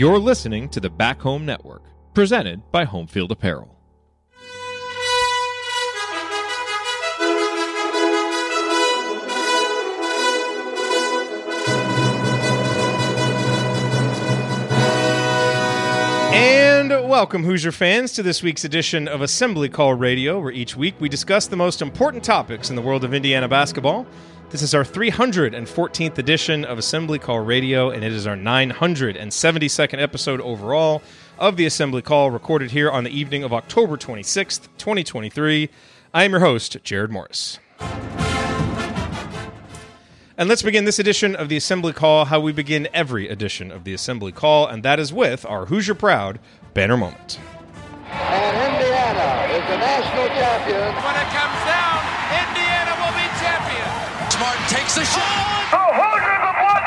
You're listening to the Back Home Network, presented by Homefield Apparel. And welcome, Hoosier fans, to this week's edition of Assembly Call Radio, where each week we discuss the most important topics in the world of Indiana basketball. This is our 314th edition of Assembly Call Radio, and it is our 972nd episode overall of the Assembly Call, recorded here on the evening of October 26th, 2023. I am your host, Jared Morris. And let's begin this edition of the Assembly Call how we begin every edition of the Assembly Call, and that is with our Hoosier Proud banner moment. And Indiana is the national champion. When it comes down, Indiana will be champion. Smart takes a shot. The Hoosiers have won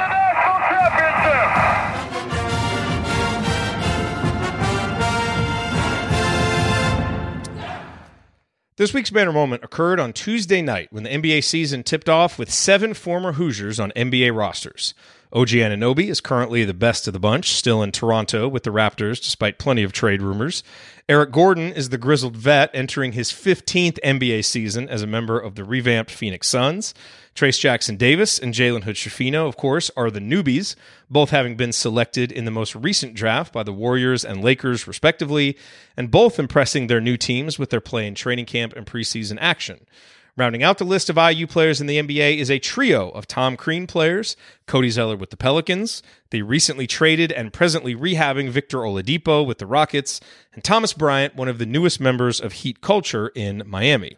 the national championship. This week's banner moment occurred on Tuesday night when the NBA season tipped off with seven former Hoosiers on NBA rosters. OG Anunoby is currently the best of the bunch, still in Toronto with the Raptors despite plenty of trade rumors. Eric Gordon is the grizzled vet entering his 15th NBA season as a member of the revamped Phoenix Suns. Trace Jackson Davis and Jalen Hood-Schifino, of course, are the newbies, both having been selected in the most recent draft by the Warriors and Lakers, respectively, and both impressing their new teams with their play in training camp and preseason action. Rounding out the list of IU players in the NBA is a trio of Tom Crean players, Cody Zeller with the Pelicans, the recently traded and presently rehabbing Victor Oladipo with the Rockets, and Thomas Bryant, one of the newest members of Heat Culture in Miami.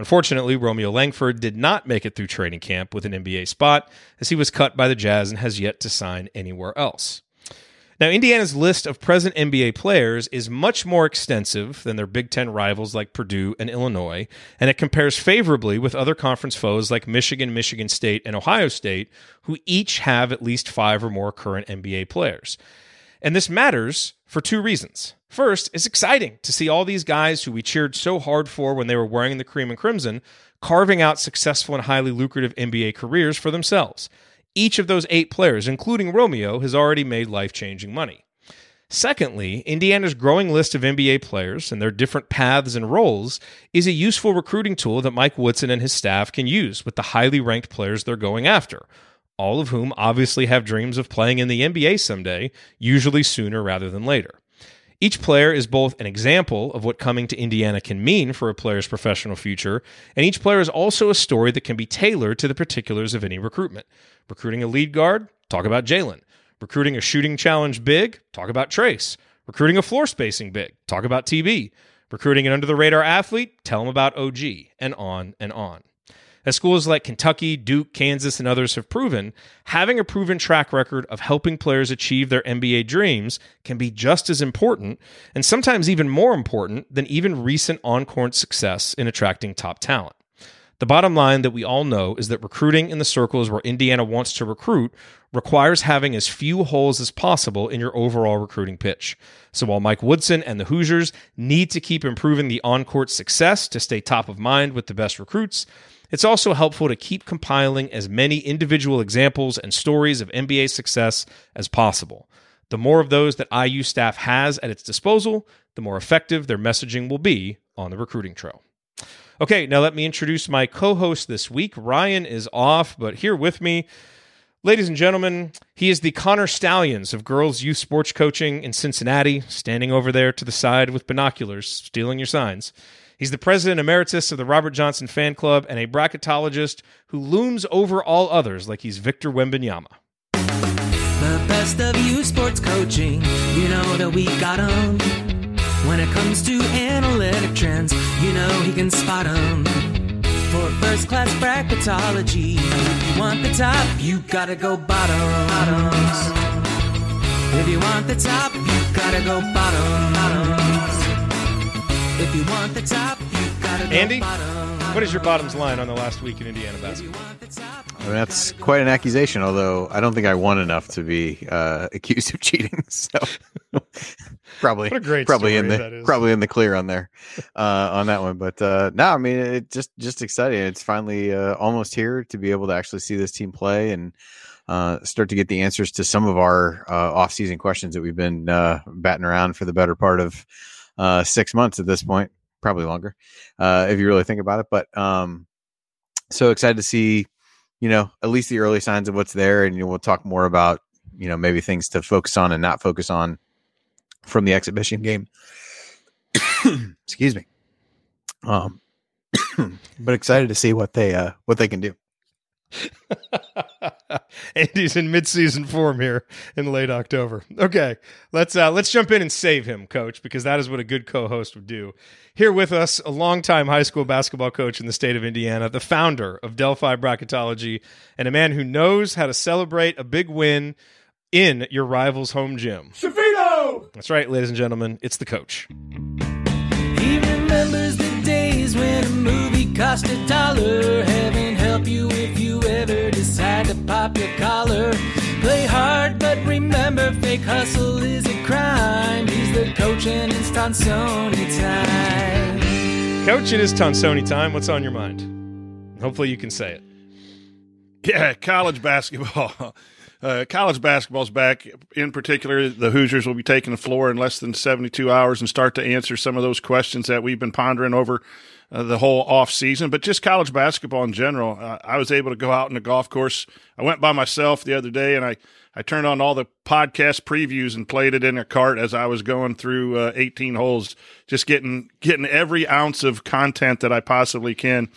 Unfortunately, Romeo Langford did not make it through training camp with an NBA spot, as he was cut by the Jazz and has yet to sign anywhere else. Now, Indiana's list of present NBA players is much more extensive than their Big Ten rivals like Purdue and Illinois, and it compares favorably with other conference foes like Michigan, Michigan State, and Ohio State, who each have at least five or more current NBA players. And this matters for two reasons. First, it's exciting to see all these guys who we cheered so hard for when they were wearing the cream and crimson, carving out successful and highly lucrative NBA careers for themselves. Each of those eight players, including Romeo, has already made life-changing money. Secondly, Indiana's growing list of NBA players and their different paths and roles is a useful recruiting tool that Mike Woodson and his staff can use with the highly ranked players they're going after, all of whom obviously have dreams of playing in the NBA someday, usually sooner rather than later. Each player is both an example of what coming to Indiana can mean for a player's professional future, and each player is also a story that can be tailored to the particulars of any recruitment. Recruiting a lead guard? Talk about Jalen. Recruiting a shooting challenge big? Talk about Trace. Recruiting a floor spacing big? Talk about TB. Recruiting an under-the-radar athlete? Tell him about OG, and on and on. As schools like Kentucky, Duke, Kansas, and others have proven, having a proven track record of helping players achieve their NBA dreams can be just as important, and sometimes even more important, than even recent on-court success in attracting top talent. The bottom line that we all know is that recruiting in the circles where Indiana wants to recruit requires having as few holes as possible in your overall recruiting pitch. So while Mike Woodson and the Hoosiers need to keep improving the on-court success to stay top of mind with the best recruits, it's also helpful to keep compiling as many individual examples and stories of NBA success as possible. The more of those that IU staff has at its disposal, the more effective their messaging will be on the recruiting trail. Okay, now let me introduce my co-host this week. Ryan is off, but here with me, ladies and gentlemen, he is the Connor Stallions of girls' youth sports coaching in Cincinnati, standing over there to the side with binoculars, stealing your signs. He's the president emeritus of the Robert Johnson Fan Club and a bracketologist who looms over all others like he's Victor Wembanyama. The best of you sports coaching, you know that we got him. When it comes to analytic trends, you know he can spot him. For first-class bracketology, if you want the top, you gotta go bottoms. If you want the top, you gotta go bottoms. If you want the top, you gotta go Andy, bottom. What is your bottoms line on the last week in Indiana basketball? I mean, that's quite an accusation, although I don't think I won enough to be accused of cheating. So probably in the clear on there on that one. But I mean, it's just exciting. It's finally almost here to be able to actually see this team play and start to get the answers to some of our off-season questions that we've been batting around for the better part of 6 months at this point, probably longer, if you really think about it. But so excited to see, you know, at least the early signs of what's there. And you know, we'll talk more about, you know, maybe things to focus on and not focus on from the exhibition game. Excuse me. But excited to see what they can do. Andy's in midseason form here in late October. Okay, let's jump in and save him, Coach, because that is what a good co-host would do. Here with us, a longtime high school basketball coach in the state of Indiana, the founder of Delphi Bracketology, and a man who knows how to celebrate a big win in your rival's home gym. Shafino! That's right, ladies and gentlemen, it's the coach. He remembers the days when a movie cost $1. Heaven help you if you ever decide to pop your collar. Play hard, but remember, fake hustle is a crime. He's the coach, and it's Tonsoni time. Coach, it is Tonsoni time. What's on your mind? Hopefully you can say it. Yeah, college basketball. College basketball's back. In particular, the Hoosiers will be taking the floor in less than 72 hours and start to answer some of those questions that we've been pondering over the whole off season. But just college basketball in general, I was able to go out on the golf course. I went by myself the other day, and I turned on all the podcast previews and played it in a cart as I was going through 18 holes, just getting every ounce of content that I possibly can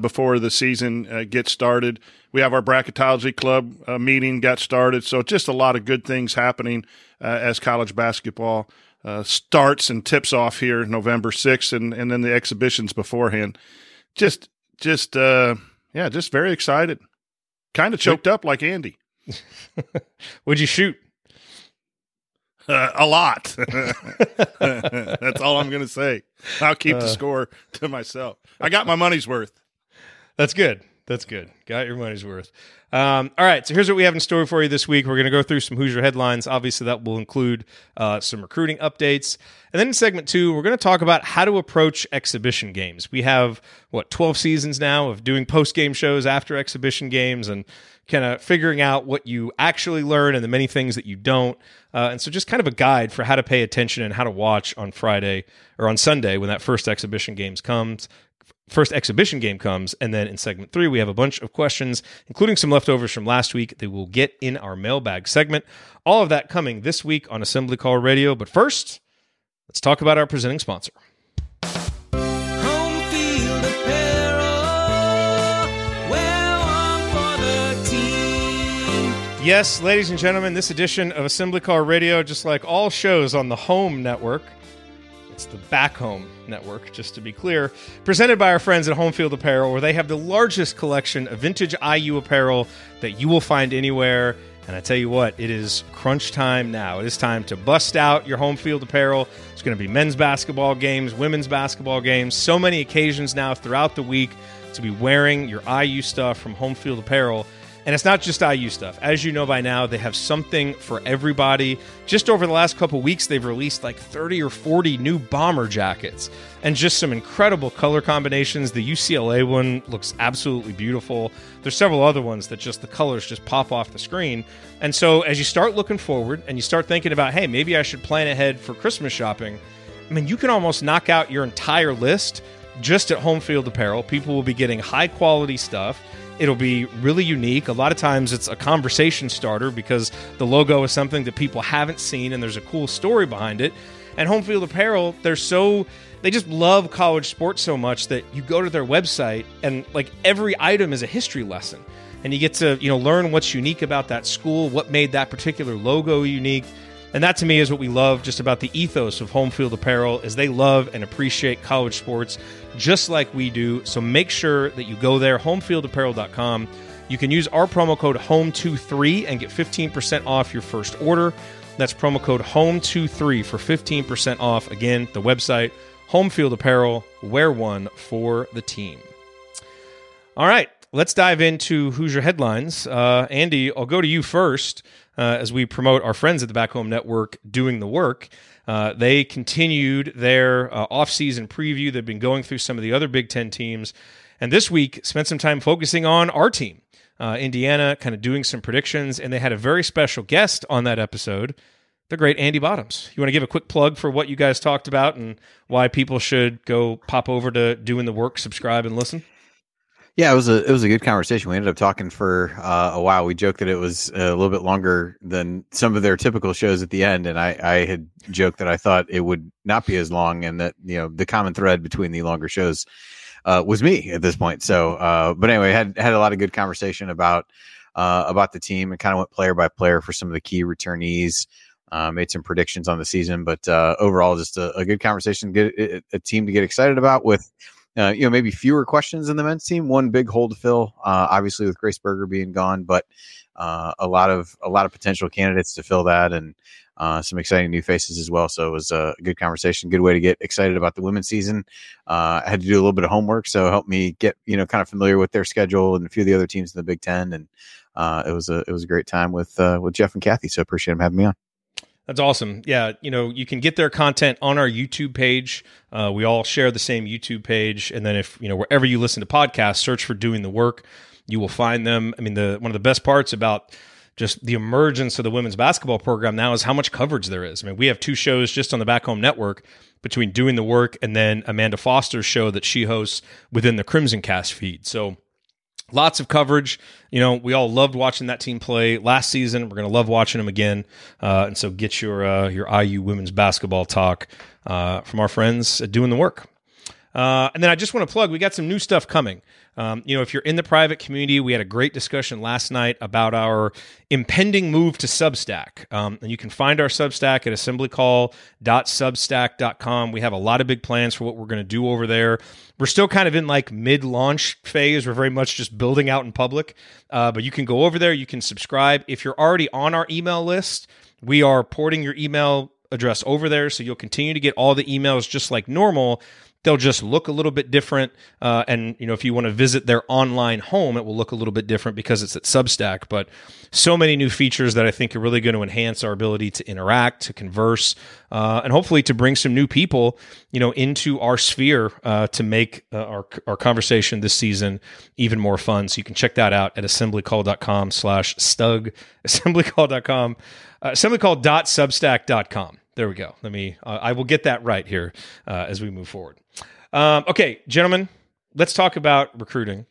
before the season gets started. We have our Bracketology Club meeting got started, so just a lot of good things happening as college basketball starts and tips off here November 6th, and then the exhibitions beforehand. Just very excited. Kind of choked up like Andy. What'd you shoot? A lot. That's all I'm going to say. I'll keep the score to myself. I got my money's worth. That's good. That's good. Got your money's worth. All right, so here's what we have in store for you this week. We're going to go through some Hoosier headlines. Obviously, that will include some recruiting updates. And then in segment two, we're going to talk about how to approach exhibition games. We have, 12 seasons now of doing post-game shows after exhibition games and kind of figuring out what you actually learn and the many things that you don't. And so just kind of a guide for how to pay attention and how to watch on Friday or on Sunday when that first exhibition game comes. And then in segment three, we have a bunch of questions, including some leftovers from last week that we'll get in our mailbag segment. All of that coming this week on Assembly Call Radio. But first, let's talk about our presenting sponsor. Homefield Apparel, well on for the team. Yes, ladies and gentlemen, this edition of Assembly Call Radio, just like all shows on the Home Network, it's the Back Home Network, just to be clear, presented by our friends at Homefield Apparel, where they have the largest collection of vintage IU apparel that you will find anywhere. And I tell you what, it is crunch time now. It is time to bust out your Homefield Apparel. It's going to be men's basketball games, women's basketball games, so many occasions now throughout the week to be wearing your IU stuff from Homefield Apparel. And it's not just IU stuff. As you know by now, they have something for everybody. Just over the last couple weeks, they've released like 30 or 40 new bomber jackets and just some incredible color combinations. The UCLA one looks absolutely beautiful. There's several other ones that just the colors just pop off the screen. And so as you start looking forward and you start thinking about, hey, maybe I should plan ahead for Christmas shopping, I mean, you can almost knock out your entire list just at Homefield Apparel. People will be getting high-quality stuff. It'll be really unique. A lot of times it's a conversation starter because the logo is something that people haven't seen and there's a cool story behind it. And Homefield Apparel, they just love college sports so much that you go to their website and like every item is a history lesson. And you get to, learn what's unique about that school, what made that particular logo unique. And that to me is what we love just about the ethos of Homefield Apparel is they love and appreciate college sports just like we do. So make sure that you go there, homefieldapparel.com. You can use our promo code HOME23 and get 15% off your first order. That's promo code HOME23 for 15% off. Again, the website, Homefield Apparel, wear one for the team. All right, let's dive into Hoosier headlines. Andy, I'll go to you first. As we promote our friends at the Back Home Network doing the work. They continued their off-season preview. They've been going through some of the other Big Ten teams. And this week, spent some time focusing on our team. Indiana, kind of doing some predictions, and they had a very special guest on that episode, the great Andy Bottoms. You want to give a quick plug for what you guys talked about and why people should go pop over to Doing the Work, subscribe, and listen? Yeah, it was a good conversation. We ended up talking for a while. We joked that it was a little bit longer than some of their typical shows at the end, and I had joked that I thought it would not be as long, and that, you know, the common thread between the longer shows was me at this point. So, but anyway, had a lot of good conversation about the team, and kind of went player by player for some of the key returnees. Made some predictions on the season, but overall, just a good conversation. Good, a team to get excited about with. You know, maybe fewer questions in the men's team. One big hole to fill, obviously with Grace Berger being gone, but a lot of potential candidates to fill that, and some exciting new faces as well. So it was a good conversation, good way to get excited about the women's season. I had to do a little bit of homework, so it helped me get, you know, kind of familiar with their schedule and a few of the other teams in the Big Ten. And it was a great time with Jeff and Kathy. So appreciate them having me on. That's awesome. Yeah, you know, you can get their content on our YouTube page. We all share the same YouTube page. And then if, you know, wherever you listen to podcasts, search for Doing the Work, you will find them. I mean, one of the best parts about just the emergence of the women's basketball program now is how much coverage there is. I mean, we have two shows just on the Back Home Network between Doing the Work and then Amanda Foster's show that she hosts within the Crimson Cast feed. So lots of coverage. You know, we all loved watching that team play last season. We're going to love watching them again. And so get your IU women's basketball talk from our friends at Doing the Work. And then I just want to plug, we got some new stuff coming. You know, if you're in the private community, we had a great discussion last night about our impending move to Substack. And you can find our Substack at assemblycall.substack.com. We have a lot of big plans for what we're going to do over there. We're still kind of in like mid-launch phase. We're very much just building out in public. But you can go over there. You can subscribe. If you're already on our email list, we are porting your email address over there. So you'll continue to get all the emails just like normal. They'll just look a little bit different. And, you know, if you want to visit their online home, it will look a little bit different because it's at Substack. But so many new features that I think are really going to enhance our ability to interact, to converse, and hopefully to bring some new people, you know, into our sphere to make our conversation this season even more fun. So you can check that out at assemblycall.com/stug, assemblycall.substack.com. There we go. Let me, I will get that right here as we move forward. Okay, gentlemen, let's talk about recruiting.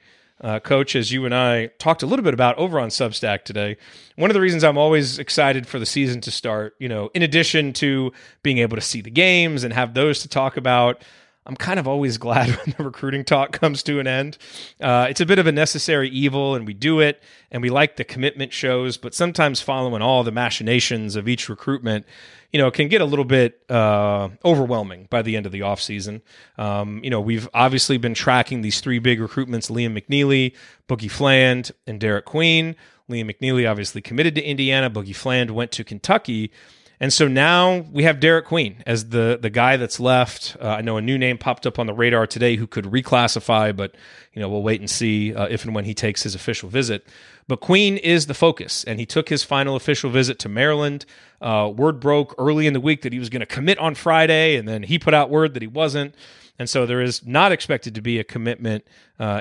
Coach, as you and I talked a little bit about over on Substack today, one of the reasons I'm always excited for the season to start, you know, in addition to being able to see the games and have those to talk about, I'm kind of always glad when the recruiting talk comes to an end. It's a bit of a necessary evil, and we do it, and we like the commitment shows, but sometimes following all the machinations of each recruitment, you know, can get a little bit overwhelming by the end of the offseason. You know, we've obviously been tracking these three big recruitments, Liam McNeely, Boogie Fland, and Derek Queen. Liam McNeely obviously committed to Indiana. Boogie Fland went to Kentucky. And so now we have Derek Queen as the guy that's left. I know a new name popped up on the radar today who could reclassify, but you know, we'll wait and see if and when he takes his official visit. But Queen is the focus, and he took his final official visit to Maryland. Word broke early in the week that he was going to commit on Friday, and then he put out word that he wasn't. And so there is not expected to be a commitment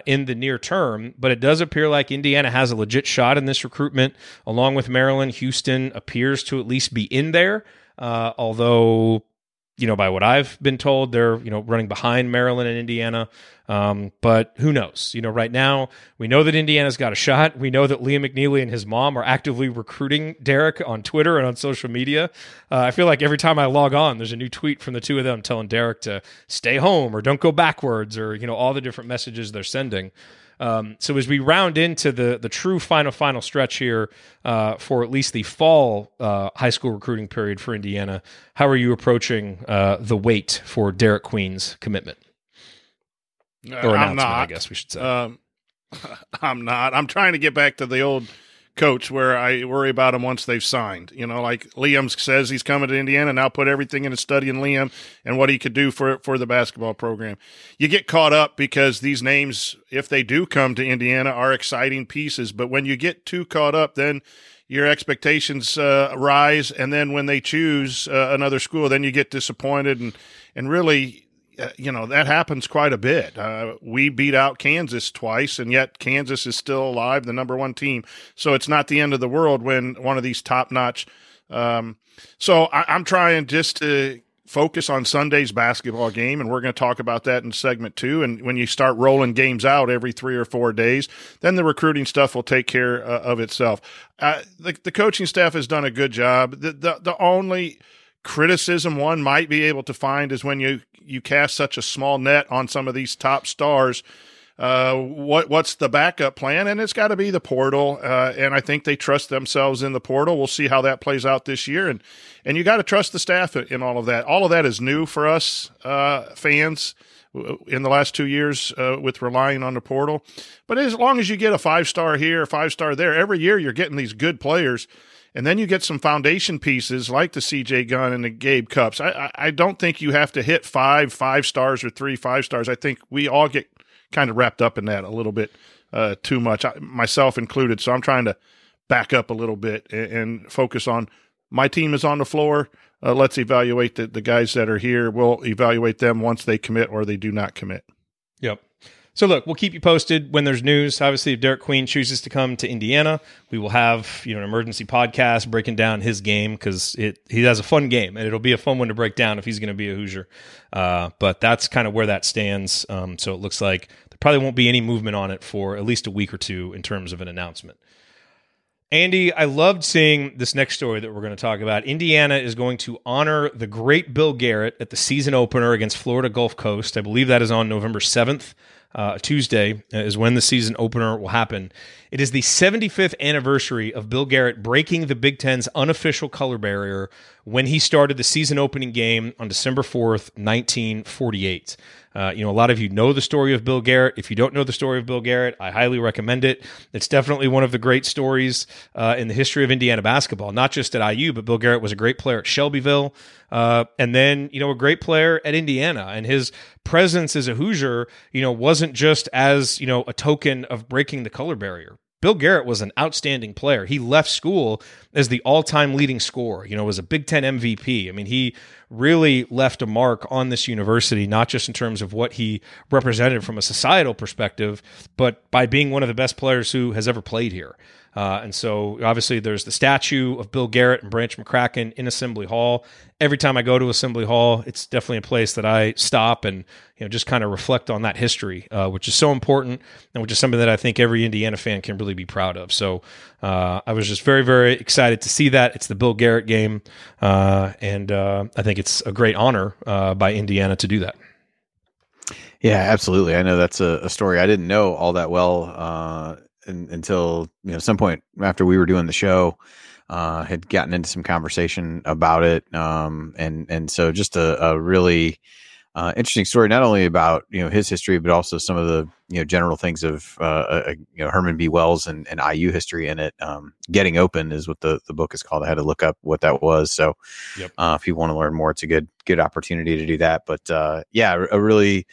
in the near term, but it does appear like Indiana has a legit shot in this recruitment, along with Maryland. Houston appears to at least be in there, although, you know, by what I've been told, they're, you know, running behind Maryland and Indiana. But who knows? You know, right now we know that Indiana's got a shot. We know that Liam McNeely and his mom are actively recruiting Derek on Twitter and on social media. I feel like every time I log on, there's a new tweet from the two of them telling Derek to stay home or don't go backwards or, you know, all the different messages they're sending. So as we round into the true final stretch here for at least the fall high school recruiting period for Indiana, how are you approaching the wait for Derek Queen's commitment? Or I'm not. I guess we should say. I'm not. I'm trying to get back to the old coach where I worry about them once they've signed. You know, like Liam says he's coming to Indiana, and I'll put everything into studying Liam and what he could do for the basketball program. You get caught up because these names, if they do come to Indiana, are exciting pieces. But when you get too caught up, then your expectations rise, and then when they choose another school, then you get disappointed and really – you know, that happens quite a bit. We beat out Kansas twice, and yet Kansas is still alive, the number one team. So it's not the end of the world when one of these top-notch. So I'm trying just to focus on Sunday's basketball game, and we're going to talk about that in segment two. And when you start rolling games out every 3 or 4 days, then the recruiting stuff will take care of itself. The coaching staff has done a good job. The only criticism one might be able to find is when you cast such a small net on some of these top stars, what's the backup plan? And it's got to be the portal. And I think they trust themselves in the portal. We'll see how that plays out this year. And you got to trust the staff in all of that. All of that is new for us fans in the last 2 years with relying on the portal. But as long as you get a 5-star here, 5-star there, every year you're getting these good players. And then you get some foundation pieces like the CJ Gunn and the Gabe Cups. I don't think you have to hit five stars or 3 5-stars. I think we all get kind of wrapped up in that a little bit too much, myself included. So I'm trying to back up a little bit and focus on my team is on the floor. Let's evaluate the guys that are here. We'll evaluate them once they commit or they do not commit. Yep. So look, we'll keep you posted when there's news. Obviously, if Derek Queen chooses to come to Indiana, we will have, you know, an emergency podcast breaking down his game because he has a fun game, and it'll be a fun one to break down if he's going to be a Hoosier. But that's kind of where that stands. So it looks like there probably won't be any movement on it for at least a week or two in terms of an announcement. Andy, I loved seeing this next story that we're going to talk about. Indiana is going to honor the great Bill Garrett at the season opener against Florida Gulf Coast. I believe that is on November 7th. Tuesday is when the season opener will happen. It is the 75th anniversary of Bill Garrett breaking the Big Ten's unofficial color barrier when he started the season opening game on December 4th, 1948. You know, a lot of you know the story of Bill Garrett. If you don't know the story of Bill Garrett, I highly recommend it. It's definitely one of the great stories in the history of Indiana basketball, not just at IU, but Bill Garrett was a great player at Shelbyville. And then, you know, a great player at Indiana, and his presence as a Hoosier, you know, wasn't just as, you know, a token of breaking the color barrier. Bill Garrett was an outstanding player. He left school as the all-time leading scorer, you know, was a Big Ten MVP. I mean, he really left a mark on this university, not just in terms of what he represented from a societal perspective, but by being one of the best players who has ever played here. And so obviously there's the statue of Bill Garrett and Branch McCracken in Assembly Hall. Every time I go to Assembly Hall, it's definitely a place that I stop and, you know, just kind of reflect on that history, which is so important and which is something that I think every Indiana fan can really be proud of. So I was just very, very excited to see that. It's the Bill Garrett game. And I think it's a great honor by Indiana to do that. Yeah, absolutely. I know that's a story I didn't know all that well until, you know, some point after we were doing the show, had gotten into some conversation about it. And so just a really interesting story, not only about, you know, his history, but also some of the, you know, general things of, you know, Herman B. Wells and IU history in it. Getting Open is what the book is called. I had to look up what that was. So yep. If you want to learn more, it's a good opportunity to do that. But yeah, a really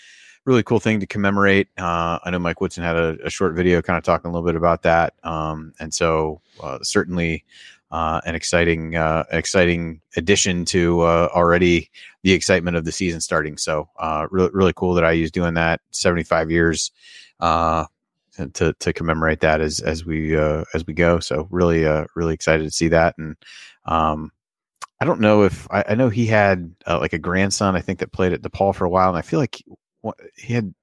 cool thing to commemorate. I know Mike Woodson had a short video kind of talking a little bit about that. And so certainly an exciting addition to already the excitement of the season starting. So really cool that IU's doing that. 75 years to commemorate that as we go. So really excited to see that. And I don't know if I know he had like a grandson, I think, that played at DePaul for a while. And I feel like he had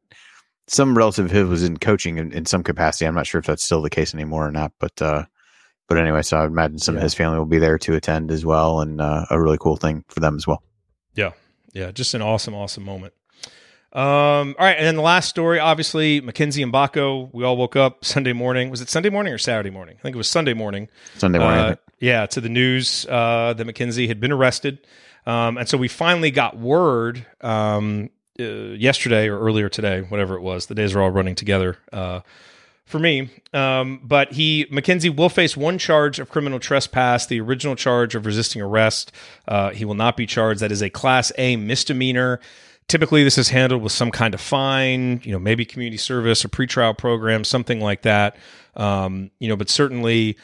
some relative of his was in coaching in some capacity. I'm not sure if that's still the case anymore or not, but anyway, so I imagine some of his family will be there to attend as well. And a really cool thing for them as well. Yeah. Yeah. Just an awesome moment. All right. And then the last story, obviously, Mackenzie Mgbako. We all woke up Sunday morning. Was it Sunday morning or Saturday morning? I think it was Sunday morning. Yeah. To the news that Mackenzie had been arrested. And so we finally got word, yesterday or earlier today, whatever it was. The days are all running together for me. But Mackenzie will face one charge of criminal trespass, the original charge of resisting arrest. He will not be charged. That is a Class A misdemeanor. Typically, this is handled with some kind of fine, you know, maybe community service or pretrial program, something like that. You know, but certainly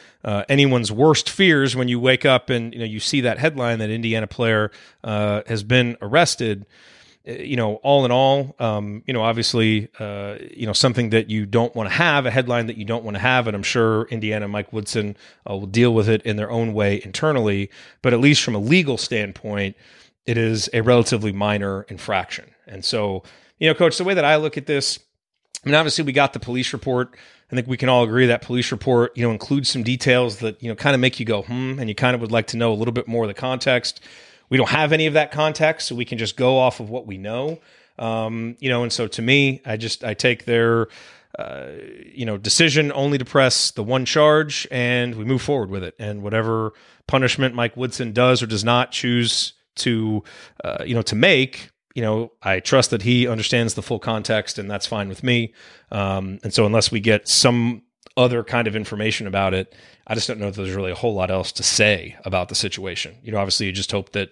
anyone's worst fears when you wake up and, you know, you see that headline that Indiana player has been arrested. you know, all in all, obviously, something that you don't want to have, a headline that you don't want to have. And I'm sure Indiana, Mike Woodson will deal with it in their own way internally. But at least from a legal standpoint, it is a relatively minor infraction. And so, you know, Coach, the way that I look at this, I mean, obviously, we got the police report. I think we can all agree that police report, you know, includes some details that, you know, kind of make you go, and you kind of would like to know a little bit more of the context. We don't have any of that context, so we can just go off of what we know. And so to me, I take their, decision only to press the one charge, and we move forward with it. And whatever punishment Mike Woodson does or does not choose to, to make, I trust that he understands the full context, and that's fine with me. And so unless we get some other kind of information about it, I just don't know that there's really a whole lot else to say about the situation. Obviously you just hope that,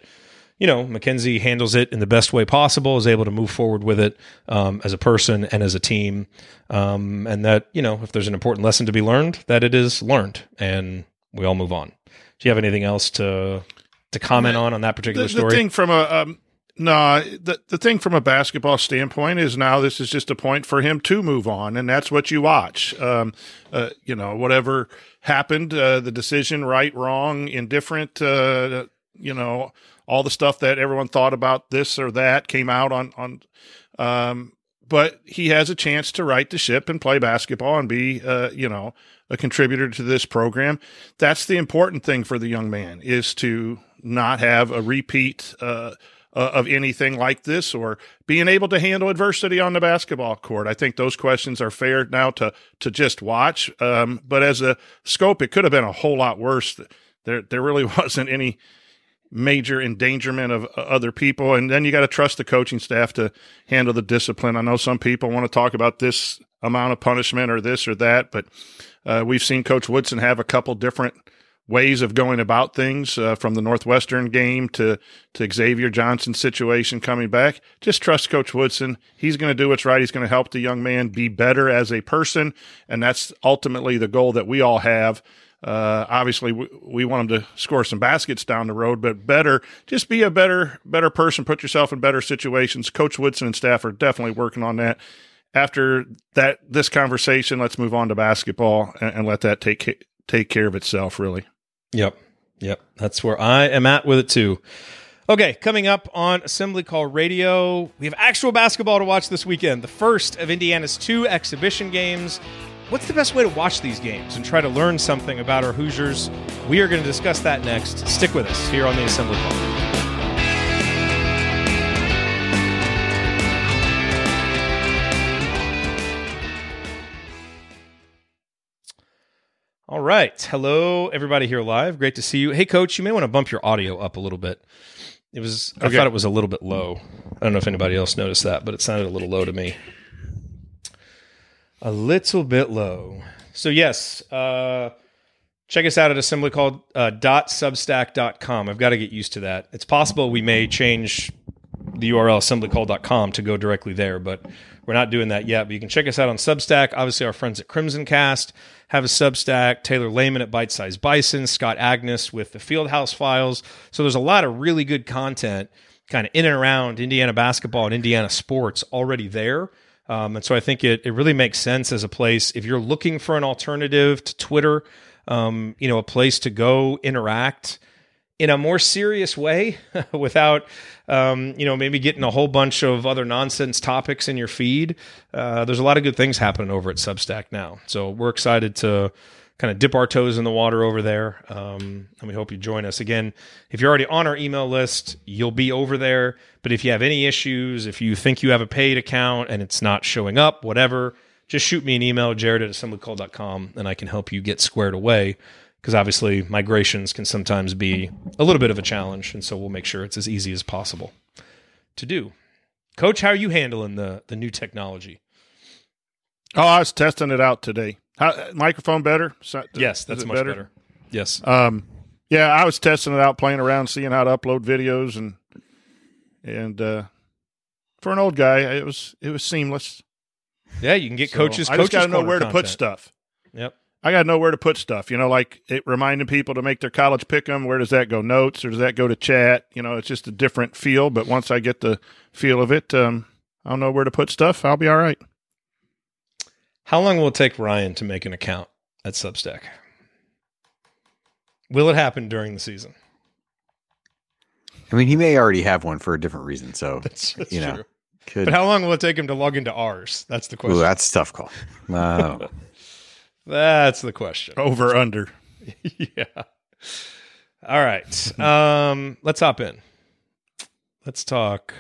Mackenzie handles it in the best way possible, is able to move forward with it as a person and as a team. And that, if there's an important lesson to be learned, that it is learned and we all move on. Do you have anything else to comment on that particular story? The thing from the thing from a basketball standpoint is now this is just a point for him to move on, and that's what you watch. Whatever happened, the decision, right, wrong, indifferent, all the stuff that everyone thought about this or that came out on but he has a chance to right the ship and play basketball and be, a contributor to this program. That's the important thing for the young man, is to not have a repeat of anything like this, or being able to handle adversity on the basketball court. I think those questions are fair now to just watch. But as a scope, it could have been a whole lot worse. There really wasn't any major endangerment of other people. And then you got to trust the coaching staff to handle the discipline. I know some people want to talk about this amount of punishment or this or that, but we've seen Coach Woodson have a couple different ways of going about things, from the Northwestern game to Xavier Johnson's situation coming back. Just trust Coach Woodson. He's going to do what's right. He's going to help the young man be better as a person, and that's ultimately the goal that we all have. Obviously, we want him to score some baskets down the road, but just be a better person, put yourself in better situations. Coach Woodson and staff are definitely working on that. After that, this conversation, let's move on to basketball and let that take care of itself, really. Yep. That's where I am at with it too. Okay, coming up on Assembly Call Radio, we have actual basketball to watch this weekend, the first of Indiana's 2 exhibition games. What's the best way to watch these games and try to learn something about our Hoosiers? We are going to discuss that next. Stick with us here on the Assembly Call. All right. Hello, everybody here live. Great to see you. Hey, Coach, you may want to bump your audio up a little bit. I thought it was a little bit low. I don't know if anybody else noticed that, but it sounded a little low to me. A little bit low. So, yes, check us out at assemblycall.substack.com. I've got to get used to that. It's possible we may change the URL assemblycall.com to go directly there, but we're not doing that yet. But you can check us out on Substack. Obviously, our friends at Crimson Cast have a Substack. Taylor Lehman at Bite Size Bison, Scott Agnes with the Fieldhouse Files. So there's a lot of really good content kind of in and around Indiana basketball and Indiana sports already there. And so I think it really makes sense as a place, if you're looking for an alternative to Twitter, a place to go interact in a more serious way without, maybe getting a whole bunch of other nonsense topics in your feed. There's a lot of good things happening over at Substack now. So we're excited to kind of dip our toes in the water over there. And we hope you join us. Again, if you're already on our email list, you'll be over there. But if you have any issues, if you think you have a paid account and it's not showing up, whatever, just shoot me an email, jared@assemblycall.com, and I can help you get squared away. Because obviously migrations can sometimes be a little bit of a challenge, and so we'll make sure it's as easy as possible to do. Coach, how are you handling the new technology? Oh, I was testing it out today. Microphone better? Yes, that's much better. Yes. Yeah, I was testing it out, playing around, seeing how to upload videos, and for an old guy, it was seamless. Yeah, you can get coaches. I just got to know where to put stuff. Yep. I got to know where to put stuff, you know, like it reminding people to make their college pick 'em. Where does that go? Notes, or does that go to chat? You know, it's just a different feel. But once I get the feel of it, I'll know where to put stuff. I'll be all right. How long will it take Ryan to make an account at Substack? Will it happen during the season? I mean, he may already have one for a different reason. So, that's you know, true. But how long will it take him to log into ours? That's the question. Ooh, that's a tough call. No. That's the question. Over, under. Yeah. All right. Let's hop in. Let's talk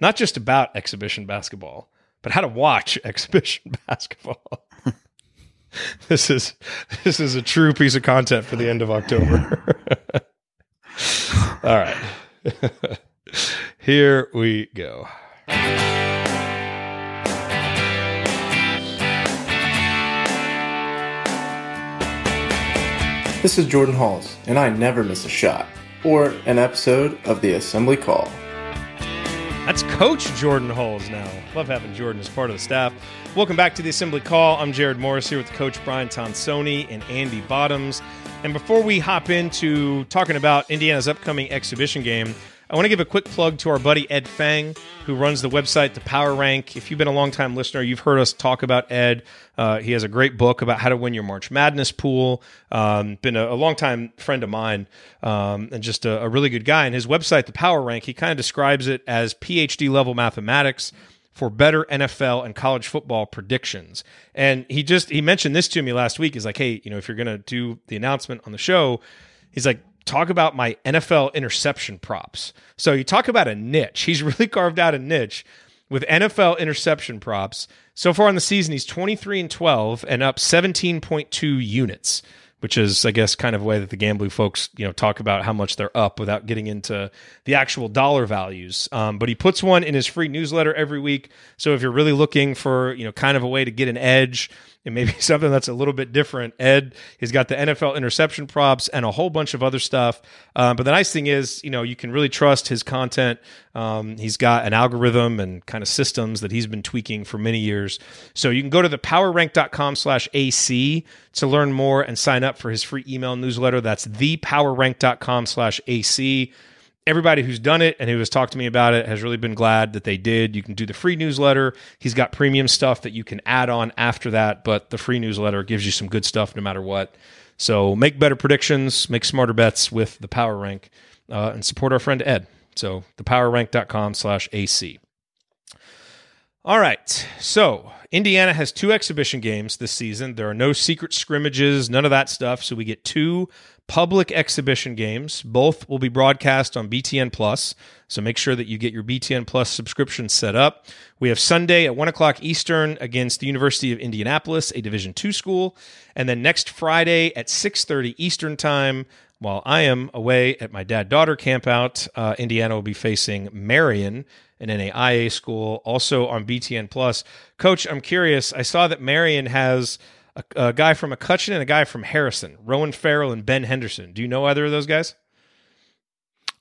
not just about exhibition basketball, but how to watch exhibition basketball. This is a true piece of content for the end of October. All right. Here we go. This is Jordan Halls, and I never miss a shot or an episode of the Assembly Call. That's Coach Jordan Halls now. Love having Jordan as part of the staff. Welcome back to the Assembly Call. I'm Jared Morris here with Coach Brian Tonsoni and Andy Bottoms. And before we hop into talking about Indiana's upcoming exhibition game, I want to give a quick plug to our buddy Ed Fang, who runs the website The Power Rank. If you've been a longtime listener, you've heard us talk about Ed. He has a great book about how to win your March Madness pool. Been a longtime friend of mine, and just a really good guy. And his website, The Power Rank, he kind of describes it as PhD-level mathematics for better NFL and college football predictions. And he mentioned this to me last week. He's like, hey, you know, if you're going to do the announcement on the show, he's like, talk about my NFL interception props. So you talk about a niche. He's really carved out a niche with NFL interception props. So far in the season, he's 23-12 and up 17.2 units, which is, I guess, kind of a way that the Gambling folks, you know, talk about how much they're up without getting into the actual dollar values. But he puts one in his free newsletter every week. So if you're really looking for, you know, kind of a way to get an edge and maybe something that's a little bit different, Ed, he's got the NFL interception props and a whole bunch of other stuff. But the nice thing is, you know, you can really trust his content. He's got an algorithm and kind of systems that he's been tweaking for many years. So you can go to thepowerrank.com/AC to learn more and sign up for his free email newsletter. That's thepowerrank.com/AC. Everybody who's done it and who has talked to me about it has really been glad that they did. You can do the free newsletter. He's got premium stuff that you can add on after that, but the free newsletter gives you some good stuff no matter what. So make better predictions, make smarter bets with The Power Rank, and support our friend Ed. So thepowerrank.com/AC. All right. So Indiana has 2 exhibition games this season. There are no secret scrimmages, none of that stuff. So we get 2 public exhibition games. Both will be broadcast on BTN Plus. So make sure that you get your BTN Plus subscription set up. We have Sunday at 1:00 Eastern against the University of Indianapolis, a Division II school. And then next Friday at 6:30 Eastern time, while I am away at my dad-daughter campout, Indiana will be facing Marion, an NAIA school, also on BTN Plus. Coach, I'm curious. I saw that Marion has a guy from McCutcheon and a guy from Harrison, Rowan Farrell and Ben Henderson. Do you know either of those guys?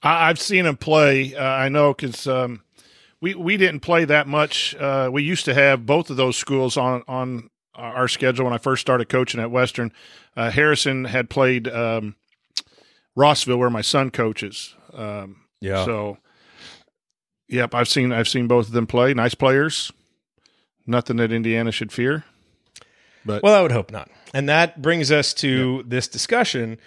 I've seen him play. I know because we didn't play that much. We used to have both of those schools on our schedule when I first started coaching at Western. Harrison had played Rossville, where my son coaches. Yeah. So, yep, I've seen both of them play. Nice players. Nothing that Indiana should fear. But, well, I would hope not. And that brings us to this discussion,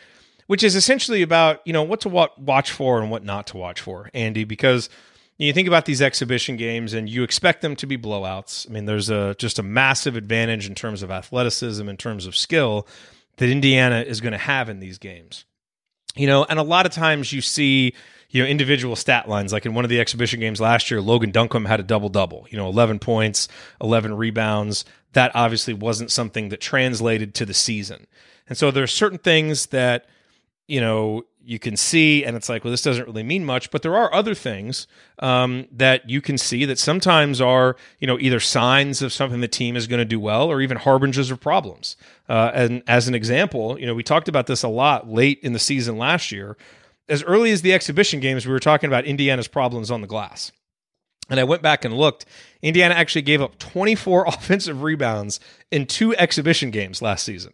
which is essentially about, you know, what to watch for and what not to watch for, Andy, because you think about these exhibition games and you expect them to be blowouts. I mean, there's just a massive advantage in terms of athleticism, in terms of skill that Indiana is going to have in these games. You know, and a lot of times you see, you know, individual stat lines. Like in one of the exhibition games last year, Logan Duncombe had a double-double, you know, 11 points, 11 rebounds. That obviously wasn't something that translated to the season. And so there are certain things that, you know, you can see and it's like, well, this doesn't really mean much, but there are other things that you can see that sometimes are, you know, either signs of something the team is going to do well or even harbingers of problems. And as an example, you know, we talked about this a lot late in the season last year. As early as the exhibition games, we were talking about Indiana's problems on the glass. And I went back and looked. Indiana actually gave up 24 offensive rebounds in 2 exhibition games last season,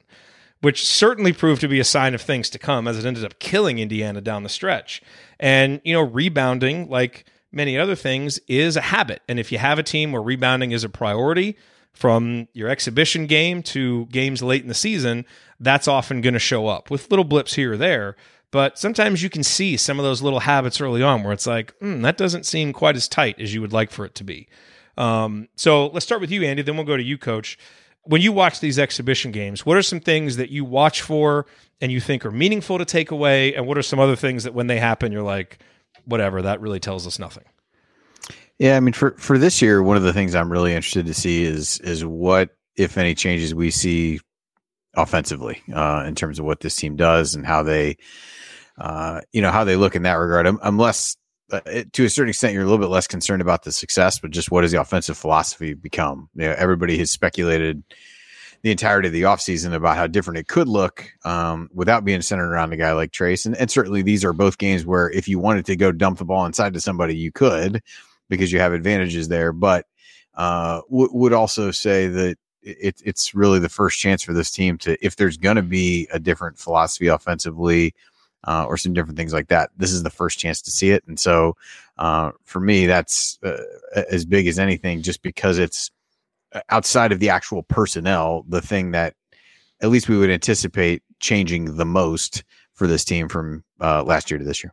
which certainly proved to be a sign of things to come, as it ended up killing Indiana down the stretch. And, you know, rebounding, like many other things, is a habit. And if you have a team where rebounding is a priority, from your exhibition game to games late in the season, that's often going to show up with little blips here or there. But sometimes you can see some of those little habits early on where it's like, that doesn't seem quite as tight as you would like for it to be. So let's start with you, Andy, then we'll go to you, Coach. When you watch these exhibition games, what are some things that you watch for and you think are meaningful to take away? And what are some other things that when they happen, you're like, whatever, that really tells us nothing? Yeah, I mean, for this year, one of the things I'm really interested to see is what, if any, changes we see offensively in terms of what this team does and how they, how they look in that regard. I'm less, to a certain extent, you're a little bit less concerned about the success, but just what does the offensive philosophy become? You know, everybody has speculated the entirety of the offseason about how different it could look without being centered around a guy like Trace. And certainly these are both games where if you wanted to go dump the ball inside to somebody, you could, because you have advantages there. But would also say that it's really the first chance for this team to, if there's going to be a different philosophy offensively, or some different things like that, this is the first chance to see it. And so for me, that's as big as anything, just because it's outside of the actual personnel, the thing that at least we would anticipate changing the most for this team from last year to this year.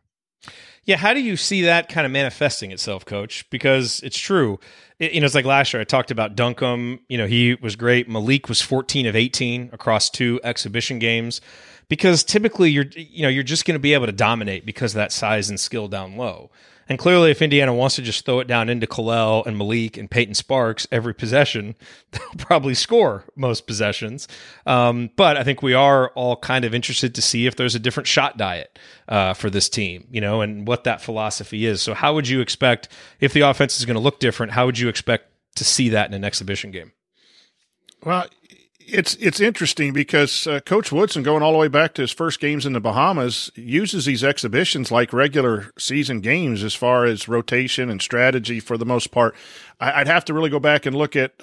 Yeah. How do you see that kind of manifesting itself, Coach? Because it's true. It's like last year I talked about Duncombe. He was great. Malik was 14 of 18 across two exhibition games. Because typically you're just going to be able to dominate because of that size and skill down low. And clearly if Indiana wants to just throw it down into Khalil and Malik and Peyton Sparks every possession, they'll probably score most possessions. But I think we are all kind of interested to see if there's a different shot diet for this team, and what that philosophy is. So how would you expect, if the offense is going to look different, how would you expect to see that in an exhibition game? Well, It's interesting because Coach Woodson, going all the way back to his first games in the Bahamas, uses these exhibitions like regular season games as far as rotation and strategy for the most part. I'd have to really go back and look at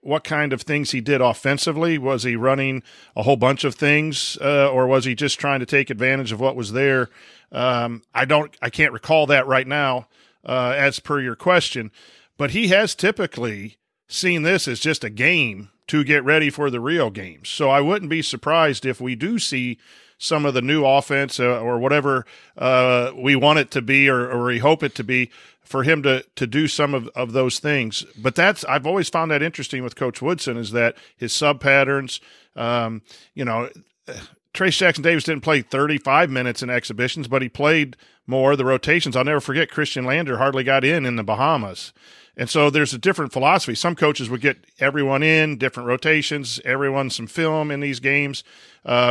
what kind of things he did offensively. Was he running a whole bunch of things, or was he just trying to take advantage of what was there? I can't recall that right now, as per your question. But he has typically seen this as just a game to get ready for the real games. So I wouldn't be surprised if we do see some of the new offense or whatever we want it to be or we hope it to be, for him to do some of those things. But I've always found that interesting with Coach Woodson, is that his sub patterns, Trace Jackson Davis didn't play 35 minutes in exhibitions, but he played more of the rotations. I'll never forget Christian Lander hardly got in the Bahamas. And so there's a different philosophy. Some coaches would get everyone in, different rotations, everyone some film in these games,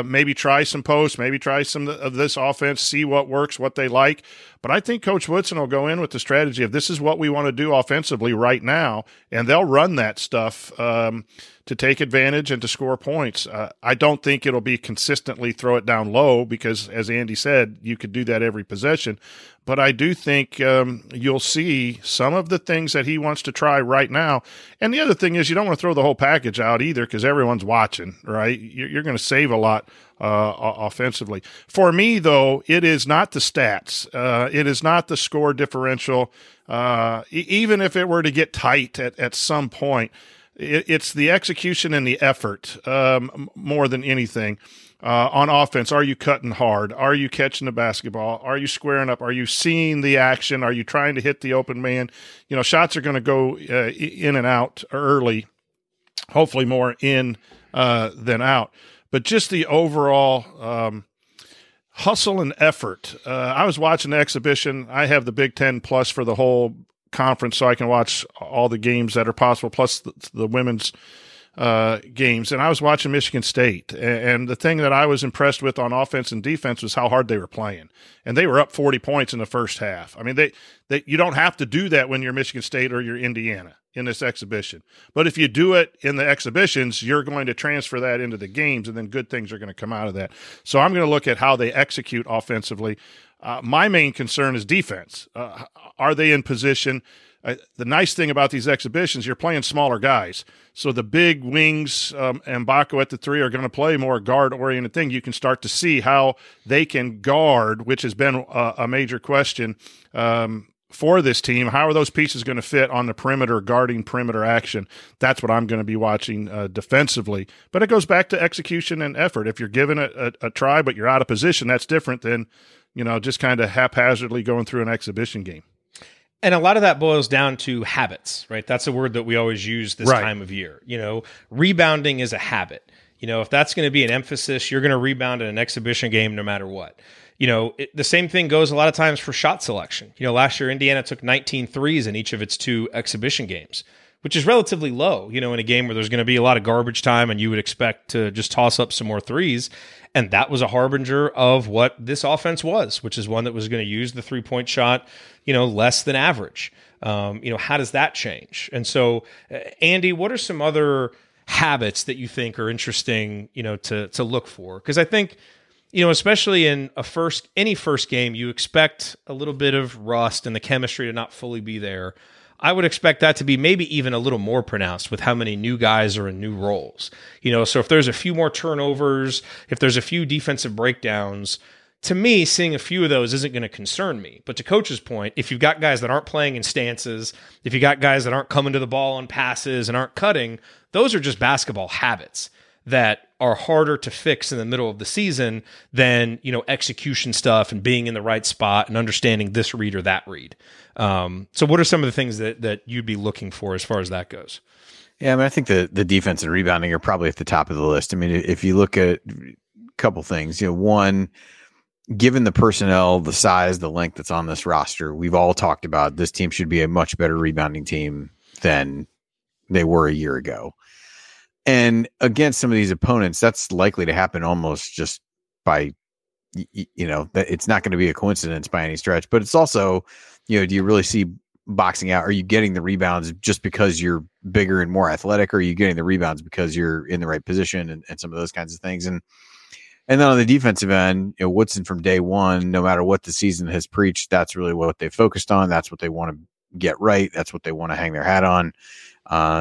maybe try some posts, maybe try some of this offense, see what works, what they like. But I think Coach Woodson will go in with the strategy of this is what we want to do offensively right now, and they'll run that stuff to take advantage and to score points. I don't think it'll be consistently throw it down low because, as Andy said, you could do that every possession. But I do think you'll see some of the things that he wants to try right now. And the other thing is you don't want to throw the whole package out either because everyone's watching, right? You're going to save a lot offensively. For me, though, it is not the stats. It is not the score differential. Even if it were to get tight at some point, it's the execution and the effort more than anything. On offense, are you cutting hard? Are you catching the basketball? Are you squaring up? Are you seeing the action? Are you trying to hit the open man? Shots are going to go in and out early, hopefully more in than out. But just the overall hustle and effort. I was watching the exhibition. I have the BTN Plus for the whole conference, so I can watch all the games that are possible, plus the women's games. And I was watching Michigan State, and the thing that I was impressed with on offense and defense was how hard they were playing. And they were up 40 points in the first half. I mean, they you don't have to do that when you're Michigan State or you're Indiana in this exhibition. But if you do it in the exhibitions, you're going to transfer that into the games, and then good things are going to come out of that. So I'm going to look at how they execute offensively. My main concern is defense. Are they in position the nice thing about these exhibitions, you're playing smaller guys. So the big wings, Mgbako at the three, are going to play more guard-oriented thing. You can start to see how they can guard, which has been a major question for this team. How are those pieces going to fit on the perimeter, guarding perimeter action? That's what I'm going to be watching defensively. But it goes back to execution and effort. If you're given a try but you're out of position, that's different than, you know, just kind of haphazardly going through an exhibition game. And a lot of that boils down to habits, right? That's a word that we always use this time of year. You know, rebounding is a habit. You know, if that's going to be an emphasis, you're going to rebound in an exhibition game no matter what. You know, the same thing goes a lot of times for shot selection. You know, last year, Indiana took 19 threes in each of its two exhibition games, which is relatively low, you know, in a game where there's going to be a lot of garbage time and you would expect to just toss up some more threes. And that was a harbinger of what this offense was, which is one that was going to use the three-point shot, you know, less than average. You know, how does that change? And so, Andy, what are some other habits that you think are interesting, you know, to look for? Because I think, you know, especially in any first game, you expect a little bit of rust and the chemistry to not fully be there. I would expect that to be maybe even a little more pronounced with how many new guys are in new roles. You know, so if there's a few more turnovers, if there's a few defensive breakdowns, to me, seeing a few of those isn't going to concern me. But to Coach's point, if you've got guys that aren't playing in stances, if you got guys that aren't coming to the ball on passes and aren't cutting, those are just basketball habits that are harder to fix in the middle of the season than, you know, execution stuff and being in the right spot and understanding this read or that read. So what are some of the things that you'd be looking for as far as that goes? Yeah, I mean, I think the defense and rebounding are probably at the top of the list. I mean, if you look at a couple things, you know, one, given the personnel, the size, the length that's on this roster, we've all talked about this team should be a much better rebounding team than they were a year ago. And against some of these opponents, that's likely to happen almost just by, you know, it's not going to be a coincidence by any stretch. But it's also, you know, do you really see boxing out? Are you getting the rebounds just because you're bigger and more athletic? Or are you getting the rebounds because you're in the right position and some of those kinds of things? And then on the defensive end, you know, Woodson from day one, no matter what the season has preached, that's really what they focused on. That's what they want to get right. That's what they want to hang their hat on.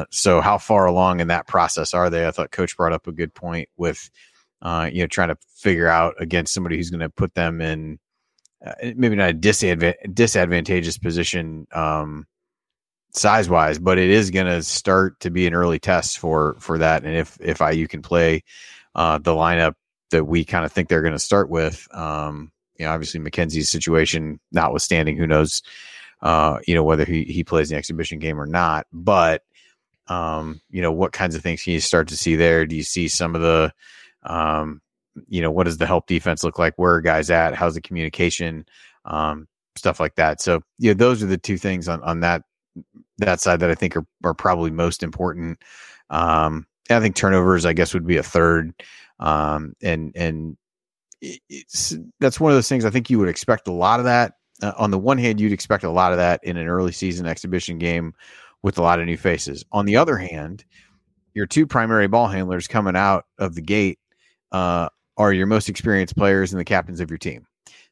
So how far along in that process are they? I thought Coach brought up a good point with, you know, trying to figure out against somebody who's going to put them in maybe not a disadvantageous position size-wise, but it is going to start to be an early test for that. And if IU can play the lineup that we kind of think they're going to start with, you know, obviously Mackenzie's situation notwithstanding, who knows, you know, whether he plays an exhibition game or not, but you know, what kinds of things can you start to see there? Do you see some of the, you know, what does the help defense look like? Where are guys at? How's the communication? Stuff like that. So, yeah, those are the two things on that side that I think are probably most important. I think turnovers, I guess, would be a third. And that's one of those things I think you would expect a lot of that. On the one hand, you'd expect a lot of that in an early season exhibition game with a lot of new faces. On the other hand, your two primary ball handlers coming out of the gate are your most experienced players and the captains of your team.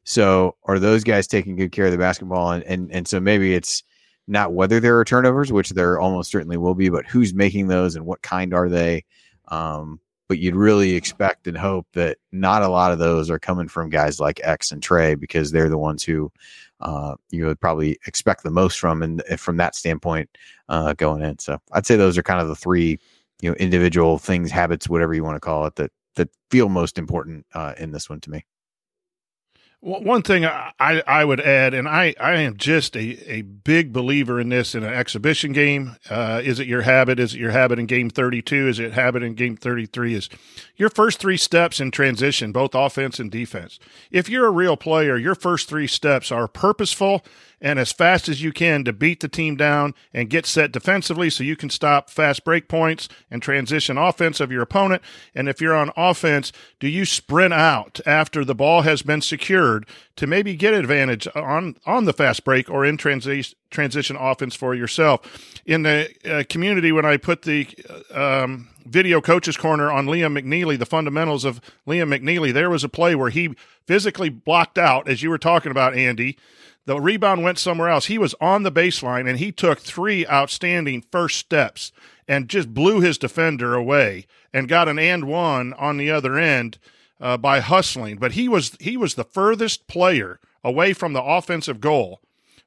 So are those guys taking good care of the basketball? And so maybe it's not whether there are turnovers, which there almost certainly will be, but who's making those and what kind are they? But you'd really expect and hope that not a lot of those are coming from guys like X and Trey, because they're the ones who you would probably expect the most from. And from that standpoint going in. So I'd say those are kind of the three, you know, individual things, habits, whatever you want to call it, that feel most important in this one to me. Well, one thing I would add, and I am just a big believer in this in an exhibition game. Is it your habit? Is it your habit in game 32? Is it habit in game 33? Is your first three steps in transition, both offense and defense. If you're a real player, your first three steps are purposeful and as fast as you can to beat the team down and get set defensively so you can stop fast break points and transition offense of your opponent. And if you're on offense, do you sprint out after the ball has been secured to maybe get advantage on the fast break or in transition offense for yourself? In the community, when I put the video coaches corner on Liam McNeely, the fundamentals of Liam McNeely, there was a play where he physically blocked out, as you were talking about, Andy, The rebound went somewhere else. He was on the baseline, and he took three outstanding first steps and just blew his defender away and got an and one on the other end by hustling. But he was the furthest player away from the offensive goal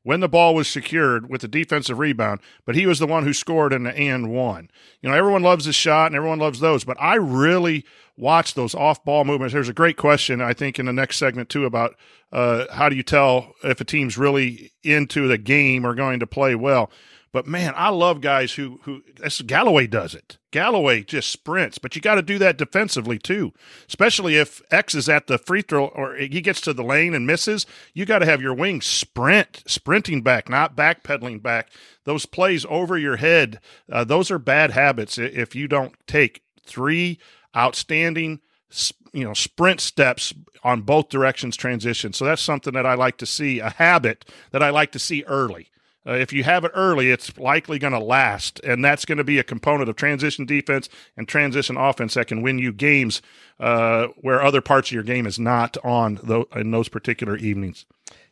when the ball was secured with the defensive rebound, but he was the one who scored in the and one. You know, everyone loves his shot and everyone loves those, but I really watch those off-ball movements. There's a great question, I think, in the next segment, too, about how do you tell if a team's really into the game or going to play well. But, man, I love guys who – Galloway does it. Galloway just sprints, but you got to do that defensively too, especially if X is at the free throw or he gets to the lane and misses. You got to have your wings sprinting back, not backpedaling back. Those plays over your head, those are bad habits if you don't take three outstanding sprint steps on both directions transition. So that's something that I like to see, a habit that I like to see early. If you have it early, it's likely going to last, and that's going to be a component of transition defense and transition offense that can win you games where other parts of your game is not on in those particular evenings.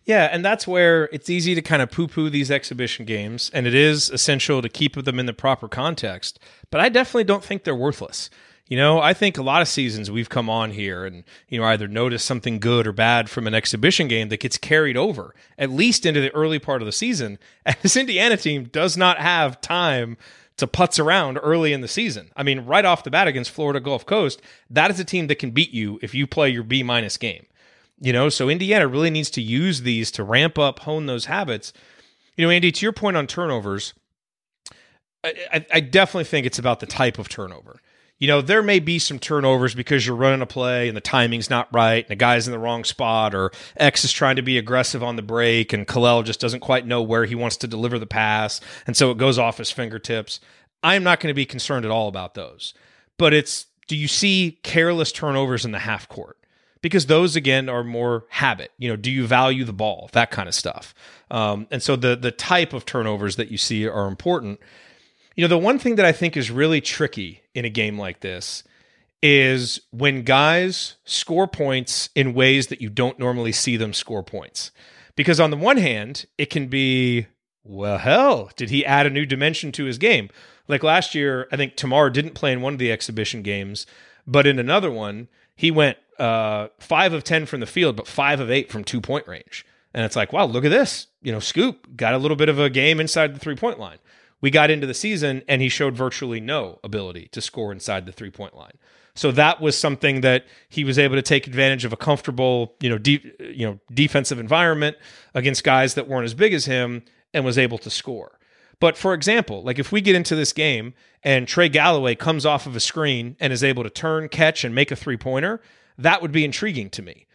Yeah, and that's where it's easy to kind of poo-poo these exhibition games, and it is essential to keep them in the proper context. But I definitely don't think they're worthless. You know, I think a lot of seasons we've come on here and, either notice something good or bad from an exhibition game that gets carried over, at least into the early part of the season. And this Indiana team does not have time to putz around early in the season. I mean, right off the bat against Florida Gulf Coast, that is a team that can beat you if you play your B- game. So Indiana really needs to use these to ramp up, hone those habits. Andy, to your point on turnovers, I definitely think it's about the type of turnover. There may be some turnovers because you're running a play and the timing's not right and the guy's in the wrong spot or X is trying to be aggressive on the break and Khalil just doesn't quite know where he wants to deliver the pass, and so it goes off his fingertips. I'm not going to be concerned at all about those. But it's, do you see careless turnovers in the half court? Because those, again, are more habit. Do you value the ball? That kind of stuff. And so the type of turnovers that you see are important. The one thing that I think is really tricky in a game like this is when guys score points in ways that you don't normally see them score points. Because on the one hand, it can be, well, hell, did he add a new dimension to his game? Like last year, I think Tamar didn't play in one of the exhibition games, but in another one, he went 5 of 10 from the field, but 5 of 8 from two-point range. And it's like, wow, look at this. Scoop got a little bit of a game inside the three-point line. We got into the season and he showed virtually no ability to score inside the three-point line. So that was something that he was able to take advantage of, a comfortable, defensive environment against guys that weren't as big as him, and was able to score. But for example, like if we get into this game and Trey Galloway comes off of a screen and is able to turn, catch, and make a three-pointer, that would be intriguing to me,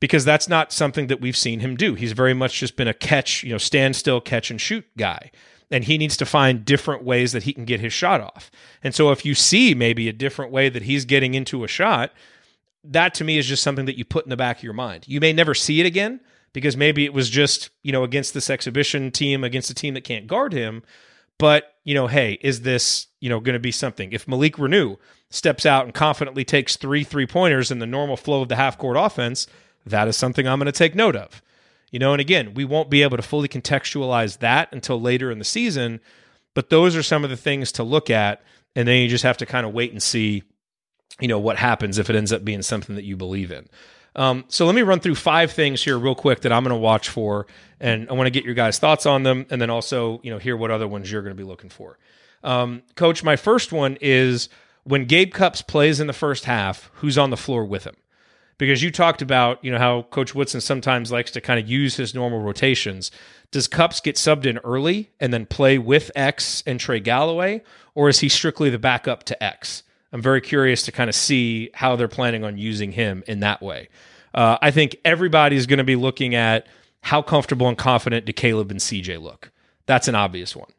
because that's not something that we've seen him do. He's very much just been a catch, standstill, catch and shoot guy. And he needs to find different ways that he can get his shot off. And so if you see maybe a different way that he's getting into a shot, that to me is just something that you put in the back of your mind. You may never see it again, because maybe it was just, against this exhibition team, against a team that can't guard him. But, hey, is this, going to be something? If Malik Renew steps out and confidently takes 3 three-pointers in the normal flow of the half-court offense, that is something I'm going to take note of. And again, we won't be able to fully contextualize that until later in the season, but those are some of the things to look at, and then you just have to kind of wait and see, what happens if it ends up being something that you believe in. So let me run through 5 things here real quick that I'm going to watch for, and I want to get your guys' thoughts on them, and then also, hear what other ones you're going to be looking for. Coach, my first one is when Gabe Cupps plays in the first half, who's on the floor with him? Because you talked about, how Coach Woodson sometimes likes to kind of use his normal rotations. Does Cupps get subbed in early and then play with X and Trey Galloway, or is he strictly the backup to X? I'm very curious to kind of see how they're planning on using him in that way. I think everybody's going to be looking at how comfortable and confident do Caleb and CJ look. That's an obvious one.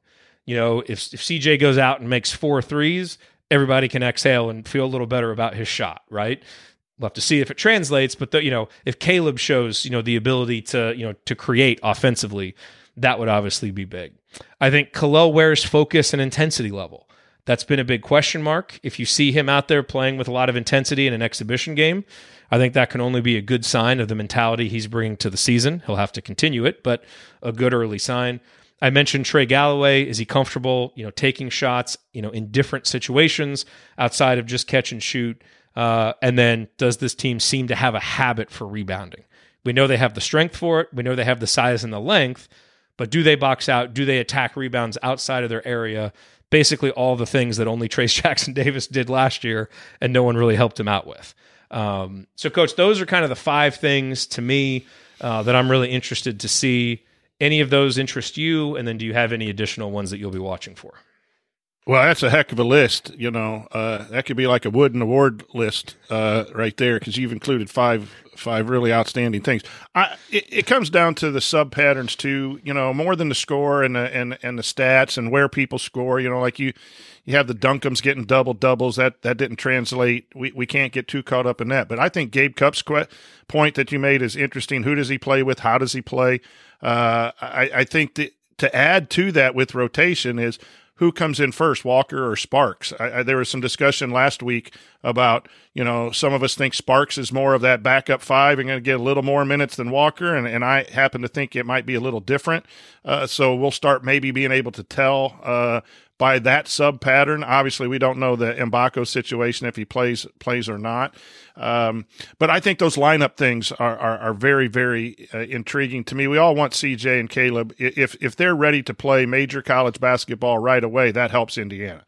If CJ goes out and makes 4 threes, everybody can exhale and feel a little better about his shot, right? We'll have to see if it translates, but if Caleb shows, the ability to, to create offensively, that would obviously be big. I think Khalil Ware's focus and intensity level. That's been a big question mark. If you see him out there playing with a lot of intensity in an exhibition game, I think that can only be a good sign of the mentality he's bringing to the season. He'll have to continue it, but a good early sign. I mentioned Trey Galloway. Is he comfortable, taking shots, in different situations outside of just catch and shoot? And then does this team seem to have a habit for rebounding? We know they have the strength for it. We know they have the size and the length, but do they box out? Do they attack rebounds outside of their area? Basically all the things that only Trace Jackson Davis did last year and no one really helped him out with. So Coach, those are kind of the five things to me that I'm really interested to see. Any of those interest you? And then do you have any additional ones that you'll be watching for? Well, that's a heck of a list. That could be like a Wooden Award list right there, because you've included five really outstanding things. It comes down to the sub patterns too. More than the score and the stats and where people score. Like you have the Duncums getting double doubles. That didn't translate. We can't get too caught up in that. But I think Gabe Kupp's point that you made is interesting. Who does he play with? How does he play? I think that to add to that with rotation is, who comes in first, Walker or Sparks? There was some discussion last week about, some of us think Sparks is more of that backup five and going to get a little more minutes than Walker, and I happen to think it might be a little different. So we'll start maybe being able to tell by that sub pattern. Obviously, we don't know the Mbako situation, if he plays or not. But I think those lineup things are very, very intriguing to me. We all want CJ and Caleb. If they're ready to play major college basketball right away, that helps Indiana.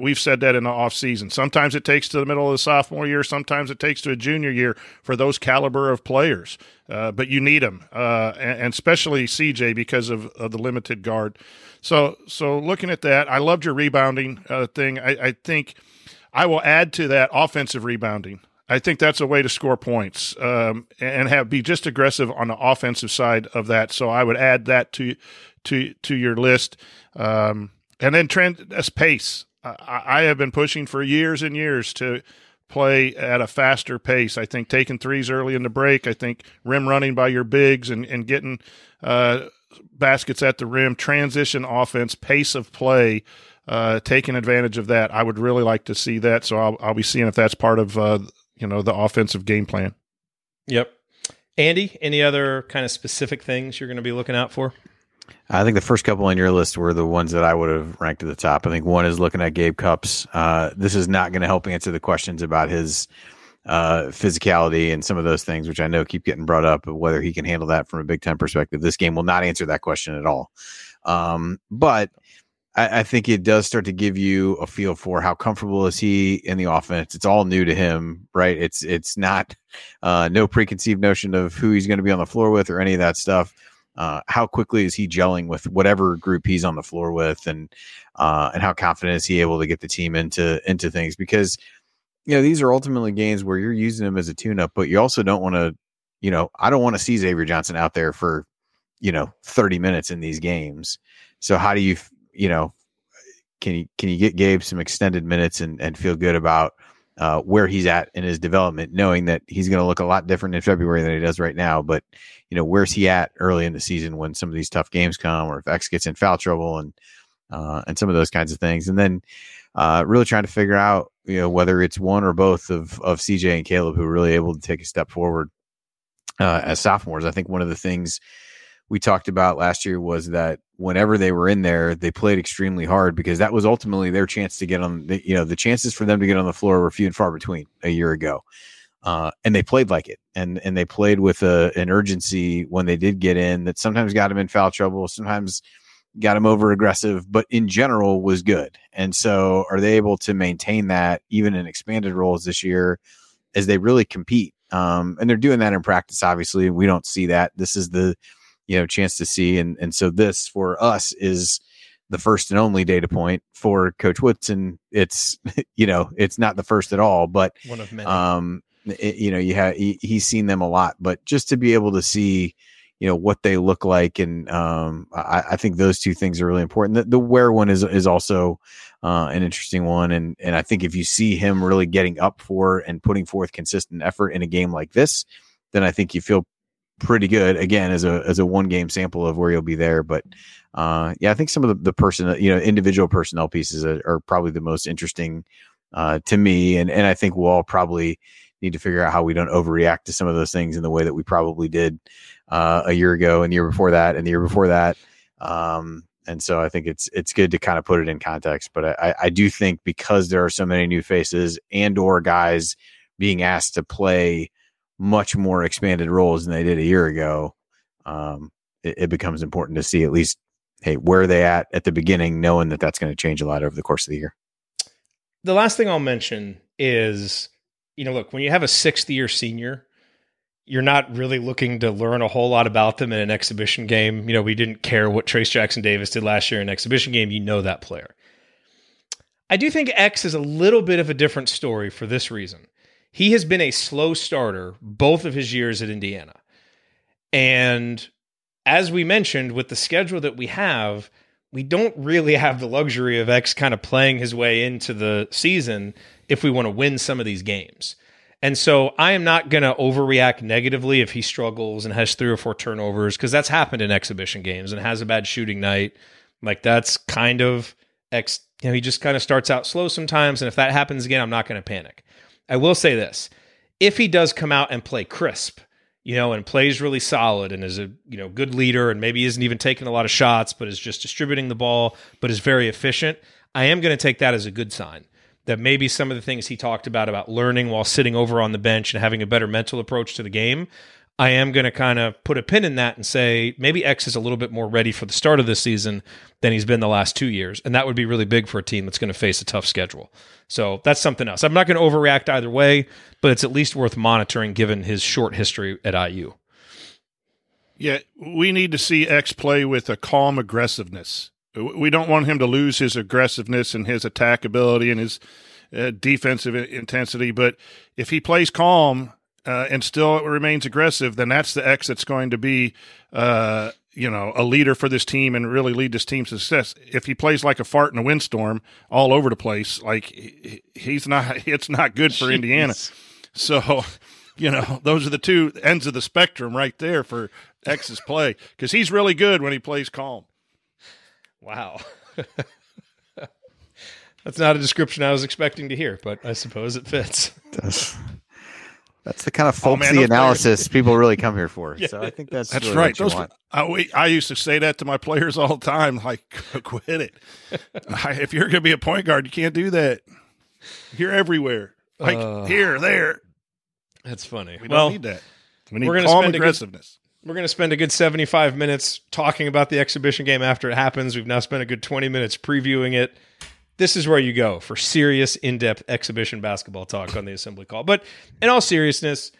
We've said that in the offseason. Sometimes it takes to the middle of the sophomore year. Sometimes it takes to a junior year for those caliber of players. But you need them, and especially CJ because of the limited guard. So looking at that, I loved your rebounding thing. I think I will add to that offensive rebounding. I think that's a way to score points and be just aggressive on the offensive side of that. So I would add that to your list. And then trend as pace. I have been pushing for years and years to play at a faster pace. I think taking threes early in the break. I think rim running by your bigs and getting baskets at the rim, transition offense, pace of play, taking advantage of that. I would really like to see that. So I'll be seeing if that's part of the offensive game plan. Yep. Andy, any other kind of specific things you're going to be looking out for? I think the first couple on your list were the ones that I would have ranked at the top. I think one is looking at Gabe Kupp's. This is not going to help answer the questions about his physicality and some of those things, which I know keep getting brought up, of whether he can handle that from a Big Ten perspective. This game will not answer that question at all. But I think it does start to give you a feel for how comfortable is he in the offense. It's all new to him, right? It's not no preconceived notion of who he's going to be on the floor with or any of that stuff. How quickly is he gelling with whatever group he's on the floor with, and how confident is he able to get the team into things? Because, these are ultimately games where you're using him as a tune-up, but you also don't want to, I don't want to see Xavier Johnson out there for, 30 minutes in these games. So how do you, can you get Gabe some extended minutes and feel good about where he's at in his development, knowing that he's going to look a lot different in February than he does right now, but where's he at early in the season when some of these tough games come, or if X gets in foul trouble and some of those kinds of things. And then really trying to figure out, whether it's one or both of CJ and Caleb who are really able to take a step forward as sophomores. I think one of the things we talked about last year was that whenever they were in there, they played extremely hard because that was ultimately their chance to get on the chances for them to get on the floor were few and far between a year ago. And they played like it and they played with an urgency when they did get in that sometimes got them in foul trouble, sometimes got them over aggressive, but in general was good. And so are they able to maintain that even in expanded roles this year as they really compete? And they're doing that in practice, obviously, and we don't see that. This is the, chance to see. And so this for us is the first and only data point. For Coach Woodson, it's, it's not the first at all, but one of many. He's seen them a lot, but just to be able to see, what they look like. And I think those two things are really important. The where one is also an interesting one. And I think if you see him really getting up for and putting forth consistent effort in a game like this, then I think you feel pretty good, again, as a one game sample of where you'll be there. But yeah, I think some of the personnel, individual personnel pieces are probably the most interesting to me. And I think we'll all probably need to figure out how we don't overreact to some of those things in the way that we probably did a year ago and the year before that and the year before that. And so I think it's good to kind of put it in context, but I do think because there are so many new faces and or guys being asked to play much more expanded roles than they did a year ago, it becomes important to see at least, hey, where are they at the beginning, knowing that that's going to change a lot over the course of the year. The last thing I'll mention is, look, when you have a sixth year senior, you're not really looking to learn a whole lot about them in an exhibition game. We didn't care what Trace Jackson Davis did last year in an exhibition game. That player. I do think X is a little bit of a different story for this reason. He has been a slow starter both of his years at Indiana. And as we mentioned, with the schedule that we have, we don't really have the luxury of X kind of playing his way into the season if we want to win some of these games. And so I am not going to overreact negatively if he struggles and has 3 or 4 turnovers, because that's happened in exhibition games, and has a bad shooting night. Like, that's kind of X. He just kind of starts out slow sometimes. And if that happens again, I'm not going to panic. I will say this. If he does come out and play crisp, and plays really solid and is a, good leader and maybe isn't even taking a lot of shots, but is just distributing the ball, but is very efficient, I am going to take that as a good sign. That maybe some of the things he talked about learning while sitting over on the bench and having a better mental approach to the game, I am going to kind of put a pin in that and say maybe X is a little bit more ready for the start of this season than he's been the last 2 years. And that would be really big for a team that's going to face a tough schedule. So that's something else. I'm not going to overreact either way, but it's at least worth monitoring given his short history at IU. Yeah, we need to see X play with a calm aggressiveness. We don't want him to lose his aggressiveness and his attack ability and his defensive intensity. But if he plays calm and still remains aggressive, then that's the X that's going to be, a leader for this team and really lead this team to success. If he plays like a fart in a windstorm all over the place, like it's not good for Indiana. So, those are the two ends of the spectrum right there for X's play, because he's really good when he plays calm. Wow. That's not a description I was expecting to hear, but I suppose it fits. It does. That's the kind of folksy analysis people really come here for. Yeah. So I think that's really right. I used to say that to my players all the time, like, quit it. If you're going to be a point guard, you can't do that. You're everywhere. Like, here, there. That's funny. We don't need that. We need calm aggressiveness. We're going to spend a good 75 minutes talking about the exhibition game after it happens. We've now spent a good 20 minutes previewing it. This is where you go for serious, in-depth exhibition basketball talk on the Assembly Call. But in all seriousness,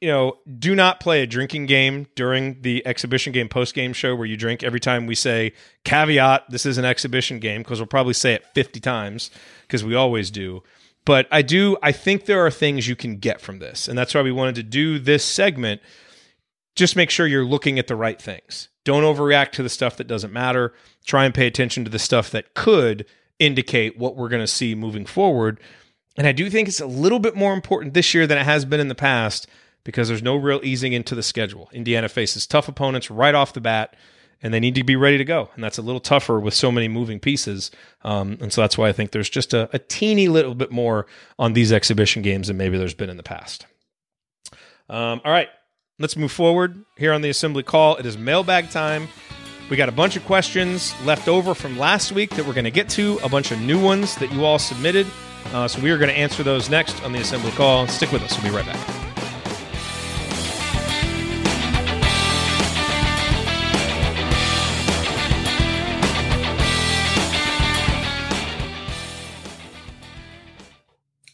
do not play a drinking game during the exhibition game post-game show where you drink every time we say, caveat, this is an exhibition game, because we'll probably say it 50 times because we always do. But I think there are things you can get from this, and that's why we wanted to do this segment. Just make sure you're looking at the right things. Don't overreact to the stuff that doesn't matter. Try and pay attention to the stuff that could indicate what we're going to see moving forward. And I do think it's a little bit more important this year than it has been in the past, because there's no real easing into the schedule. Indiana faces tough opponents right off the bat, and they need to be ready to go. And that's a little tougher with so many moving pieces. And so that's why I think there's just a teeny little bit more on these exhibition games than maybe there's been in the past. All right. Let's move forward here on the Assembly Call. It is mailbag time. We got a bunch of questions left over from last week that we're going to get to, a bunch of new ones that you all submitted. So we are going to answer those next on the Assembly Call. Stick with us. We'll be right back.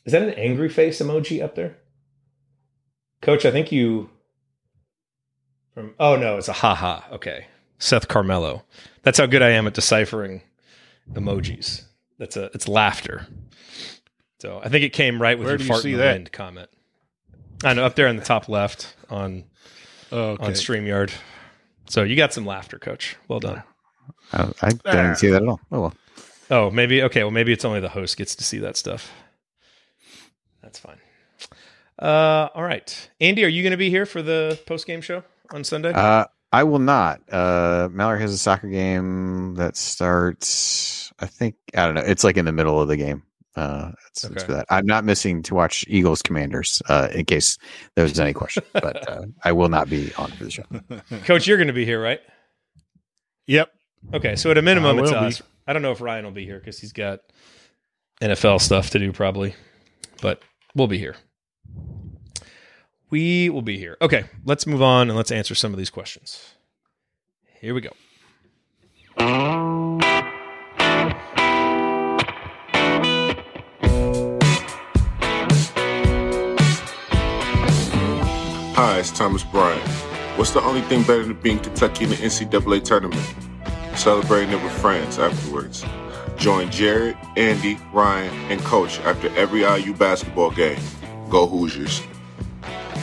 Is that an angry face emoji up there? Coach, I think you... Oh, no, it's a ha-ha. Okay. Seth Carmelo. That's how good I am at deciphering emojis. It's laughter. So I think it came right with your fart in the wind comment. I know, up there in the top left on StreamYard. So you got some laughter, Coach. Well done. I didn't see that at all. Oh, well. Oh, maybe. Okay, well, maybe it's only the host gets to see that stuff. That's fine. All right. Andy, are you going to be here for the post-game show? on Sunday? I will not. Mallory has a soccer game that starts, I think, I don't know. It's like in the middle of the game. It's for that. I'm not missing to watch Eagles Commanders in case there was any question, but I will not be on for the show. Coach, you're going to be here, right? Yep. Okay. So at a minimum, it's us. Be. I don't know if Ryan will be here because he's got NFL stuff to do probably, but we'll be here. We will be here. Okay, let's move on and let's answer some of these questions. Here we go. Hi, it's Thomas Bryant. What's the only thing better than being Kentucky in the NCAA tournament? Celebrating it with friends afterwards. Join Jared, Andy, Ryan, and Coach after every IU basketball game. Go Hoosiers.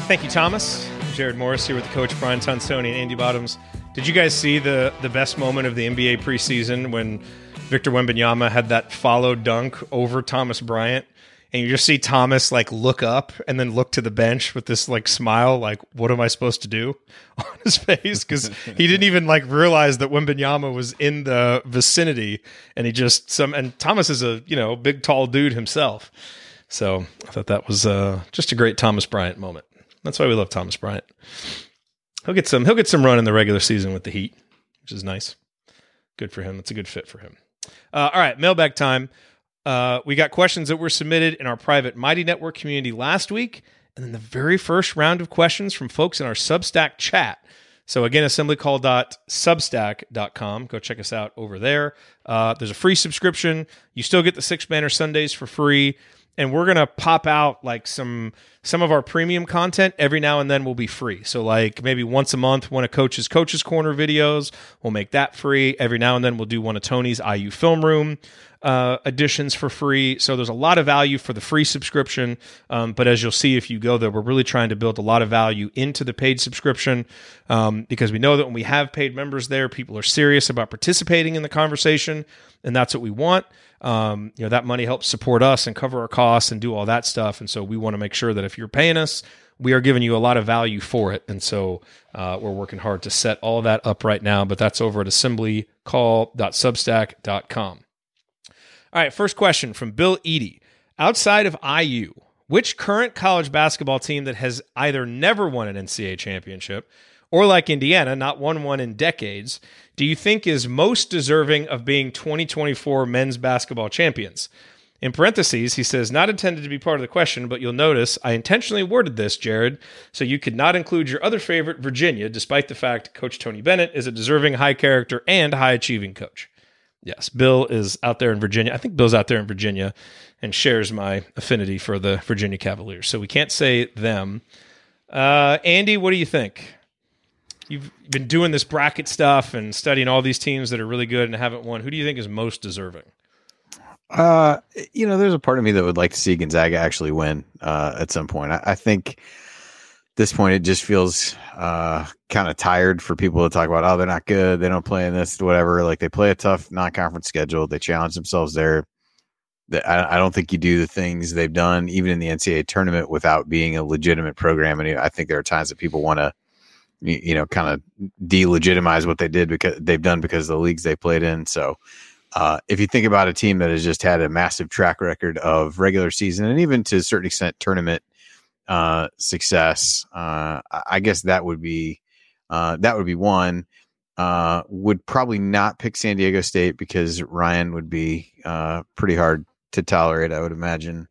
Thank you, Thomas. Jared Morris here with Coach Brian Tonsoni and Andy Bottoms. Did you guys see the best moment of the NBA preseason when Victor Wembanyama had that follow dunk over Thomas Bryant? And you just see Thomas like look up and then look to the bench with this like smile, like, what am I supposed to do on his face? Because he didn't even like realize that Wembanyama was in the vicinity. And he just and Thomas is a, you know, big, tall dude himself. So I thought that was just a great Thomas Bryant moment. That's why we love Thomas Bryant. He'll get some run in the regular season with the Heat, which is nice. Good for him. It's a good fit for him. All right, mailbag time. We got questions that were submitted in our private Mighty Network community last week, and then the very first round of questions from folks in our Substack chat. So again, assemblycall.substack.com. Go check us out over there. There's a free subscription. You still get the Six Banner Sundays for free. And we're going to pop out like some of our premium content every now and then will be free. So like maybe once a month, one of Coach's Corner videos, we'll make that free. Every now and then we'll do one of Tony's IU Film Room editions for free. So there's a lot of value for the free subscription. But as you'll see, if you go there, we're really trying to build a lot of value into the paid subscription because we know that when we have paid members there, people are serious about participating in the conversation. And that's what we want. You know, that money helps support us and cover our costs and do all that stuff. And so we want to make sure that if you're paying us, we are giving you a lot of value for it. And so we're working hard to set all that up right now, but that's over at assemblycall.substack.com. All right, first question from Bill Eady. Outside of IU, which current college basketball team that has either never won an NCAA championship or like Indiana, not won one in decades, do you think is most deserving of being 2024 men's basketball champions? In parentheses, he says, not intended to be part of the question, but you'll notice I intentionally worded this, Jared, so you could not include your other favorite, Virginia, despite the fact Coach Tony Bennett is a deserving high character and high achieving coach. Yes, Bill is out there in Virginia. I think Bill's out there in Virginia and shares my affinity for the Virginia Cavaliers. So we can't say them. Andy, what do you think? You've been doing this bracket stuff and studying all these teams that are really good and haven't won. Who do you think is most deserving? You know, there's a part of me that would like to see Gonzaga actually win at some point. I think at this point it just feels kind of tired for people to talk about, oh, they're not good. They don't play in this, whatever. Like they play a tough non-conference schedule. They challenge themselves there. I don't think you do the things they've done, even in the NCAA tournament, without being a legitimate program. And I think there are times that people want to, you know, kind of delegitimize what they did because they've done because of the leagues they played in. So if you think about a team that has just had a massive track record of regular season and even to a certain extent tournament success, I guess that would be one. Would probably not pick San Diego State because Ryan would be pretty hard to tolerate, I would imagine.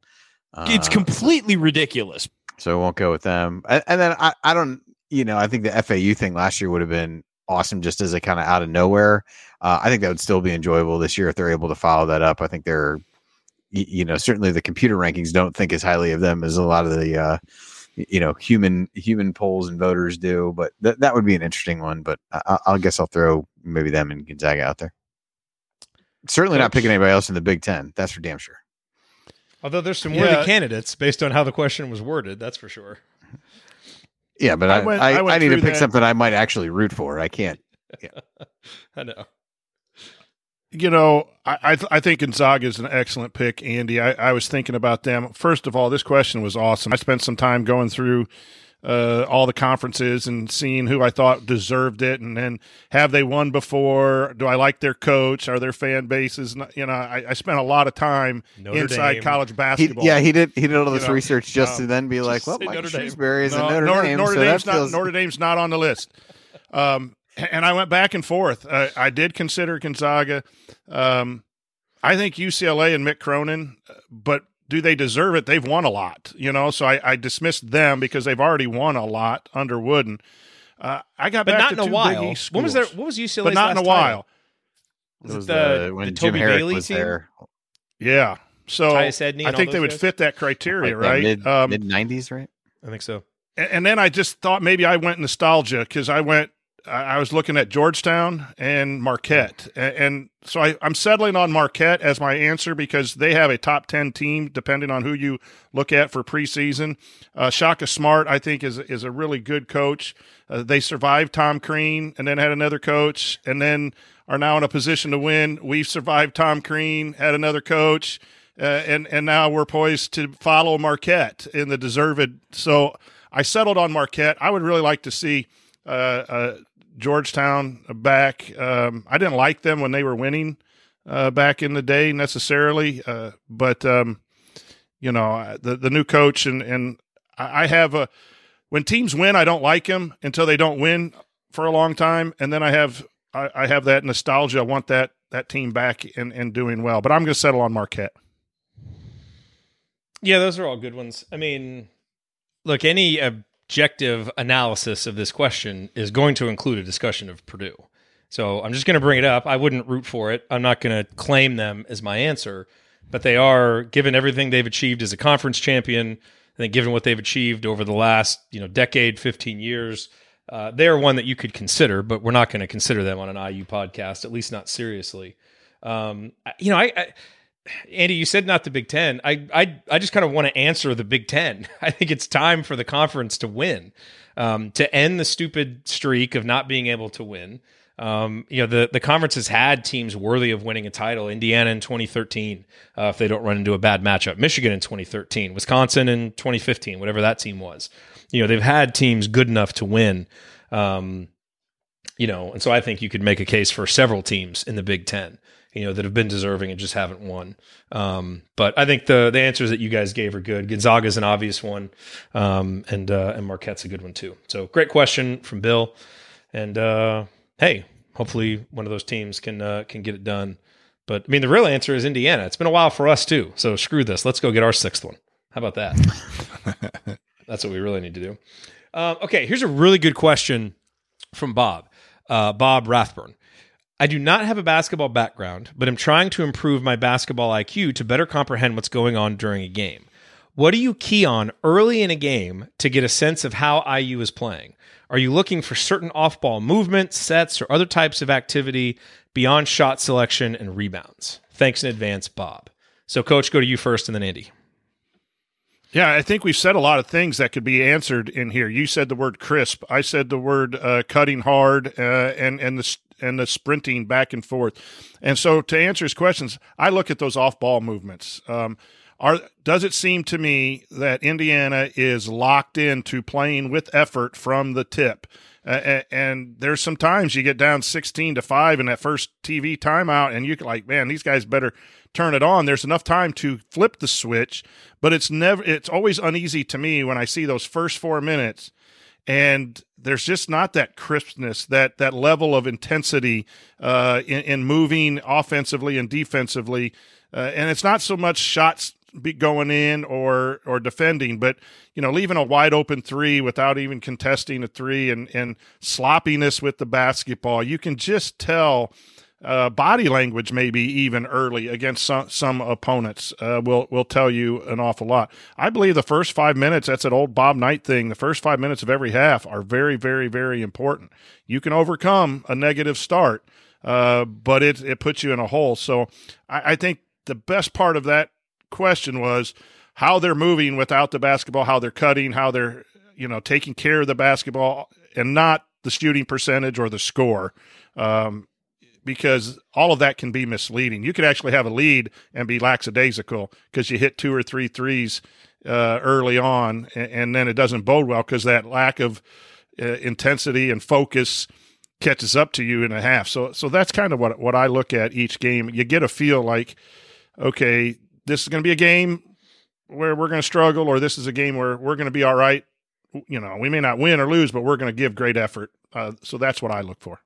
It's completely ridiculous. So I won't go with them. And then I don't. You know, I think the FAU thing last year would have been awesome just as a kind of out of nowhere. I think that would still be enjoyable this year if they're able to follow that up. I think they're, you know, certainly the computer rankings don't think as highly of them as a lot of the, you know, human polls and voters do. But that would be an interesting one. But I guess I'll throw maybe them and Gonzaga out there. Certainly not picking anybody else in the Big Ten. That's for damn sure. Although there's some worthy candidates based on how the question was worded. That's for sure. Yeah, but I need to pick something I might actually root for. I can't. Yeah. I know. You know, I think Gonzaga is an excellent pick, Andy. I was thinking about them. First of all, this question was awesome. I spent some time going through all the conferences and seeing who I thought deserved it, and then have they won before? Do I like their coach? Are their fan bases? You know, I spent a lot of time inside college basketball. He did all this research just to then be like, well, Mike Shrewsbury is in Notre Dame. Notre Dame's not on the list. And I went back and forth. I did consider Gonzaga. I think UCLA and Mick Cronin, but do they deserve it? They've won a lot, you know, so I dismissed them because they've already won a lot under Wooden. I got back to two Big East schools. When was there? What was UCLA's last title? Was it when the Toby Bailey was team? There. Yeah. So I think they would fit that criteria, like right? Mid-90s, right? I think so. And then I just thought maybe I went nostalgia because I was looking at Georgetown and Marquette. And so I'm settling on Marquette as my answer because they have a top 10 team, depending on who you look at for preseason. Shaka Smart, I think, is a really good coach. They survived Tom Crean and then had another coach and then are now in a position to win. We've survived Tom Crean, had another coach, and now we're poised to follow Marquette in the deserved. So I settled on Marquette. I would really like to see Georgetown back. I didn't like them when they were winning back in the day necessarily, but you know, the new coach and I have when teams win, I don't like them until they don't win for a long time, and then I have that nostalgia. I want that team back and doing well. But I'm going to settle on Marquette. Yeah, those are all good ones. I mean, look, any objective analysis of this question is going to include a discussion of Purdue. So I'm just going to bring it up. I wouldn't root for it. I'm not going to claim them as my answer, but they are, given everything they've achieved as a conference champion, and then given what they've achieved over the last, decade, 15 years, they are one that you could consider, but we're not going to consider them on an IU podcast, at least not seriously. Andy, you said not the Big Ten. I just kind of want to answer the Big Ten. I think it's time for the conference to win, to end the stupid streak of not being able to win. The conference has had teams worthy of winning a title. Indiana in 2013, if they don't run into a bad matchup. Michigan in 2013, Wisconsin in 2015, whatever that team was. They've had teams good enough to win. And so I think you could make a case for several teams in the Big Ten, that have been deserving and just haven't won. But I think the answers that you guys gave are good. Gonzaga is an obvious one, and Marquette's a good one too. So great question from Bill. And hey, hopefully one of those teams can get it done. But I mean, the real answer is Indiana. It's been a while for us too. So screw this. Let's go get our sixth one. How about that? That's what we really need to do. Okay, here's a really good question from Bob Rathburn. I do not have a basketball background, but I'm trying to improve my basketball IQ to better comprehend what's going on during a game. What do you key on early in a game to get a sense of how IU is playing? Are you looking for certain off-ball movements, sets, or other types of activity beyond shot selection and rebounds? Thanks in advance, Bob. So, Coach, go to you first and then Andy. Yeah, I think we've said a lot of things that could be answered in here. You said the word crisp. I said the word cutting hard and the sprinting back and forth. And so to answer his questions, I look at those off-ball movements. Does it seem to me that Indiana is locked into playing with effort from the tip? And there's some times you get down 16-5 in that first TV timeout, and you're like, man, these guys better turn it on. There's enough time to flip the switch, but it's always uneasy to me when I see those first 4 minutes, and there's just not that crispness, that level of intensity in moving offensively and defensively. And it's not so much shots be going in or defending, but leaving a wide open three without even contesting a three and sloppiness with the basketball. You can just tell body language, maybe even early against some opponents will tell you an awful lot. I believe the first 5 minutes, that's an old Bob Knight thing. The first 5 minutes of every half are very, very, very important. You can overcome a negative start, but it puts you in a hole. So I think the best part of that question was how they're moving without the basketball, how they're cutting, how they're taking care of the basketball, and not the shooting percentage or the score, because all of that can be misleading. You could actually have a lead and be lackadaisical because you hit two or three threes early on, and then it doesn't bode well because that lack of intensity and focus catches up to you in a half. So that's kind of what I look at each game. You get a feel like, okay, this is going to be a game where we're going to struggle, or this is a game where we're going to be all right. You know, we may not win or lose, but we're going to give great effort. So that's what I look for.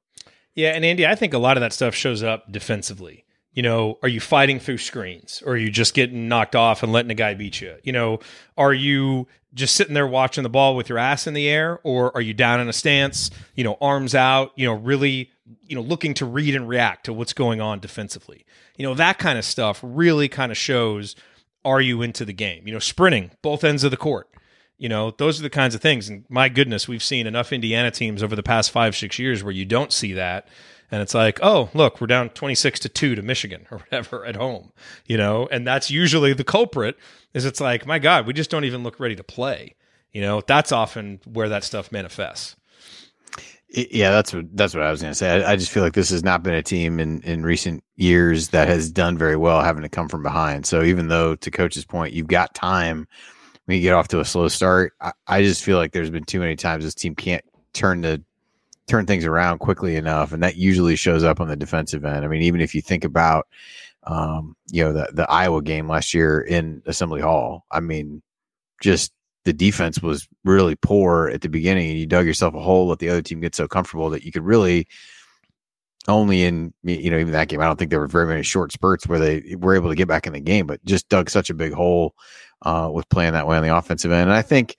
Yeah, and Andy, I think a lot of that stuff shows up defensively. You know, are you fighting through screens, or are you just getting knocked off and letting a guy beat you? You know, are you just sitting there watching the ball with your ass in the air, or are you down in a stance, you know, arms out, you know, really, you know, looking to read and react to what's going on defensively? You know, that kind of stuff really kind of shows, are you into the game? You know, sprinting both ends of the court. You know, those are the kinds of things. And my goodness, we've seen enough Indiana teams over the past 5-6 years where you don't see that. And it's like, oh, look, we're down 26-2 to Michigan or whatever at home, you know, and that's usually the culprit. Is it's like, my God, we just don't even look ready to play. You know, that's often where that stuff manifests. Yeah, that's what I was going to say. I just feel like this has not been a team in recent years that has done very well having to come from behind. So even though, to Coach's point, you've got time when you get off to a slow start, I just feel like there's been too many times this team can't turn things around quickly enough, and that usually shows up on the defensive end. I mean, even if you think about, you know, the Iowa game last year in Assembly Hall, I mean, just the defense was really poor at the beginning, and you dug yourself a hole. Let the other team get so comfortable that you could really only in, you know, even that game, I don't think there were very many short spurts where they were able to get back in the game, but just dug such a big hole with playing that way on the offensive end. And I think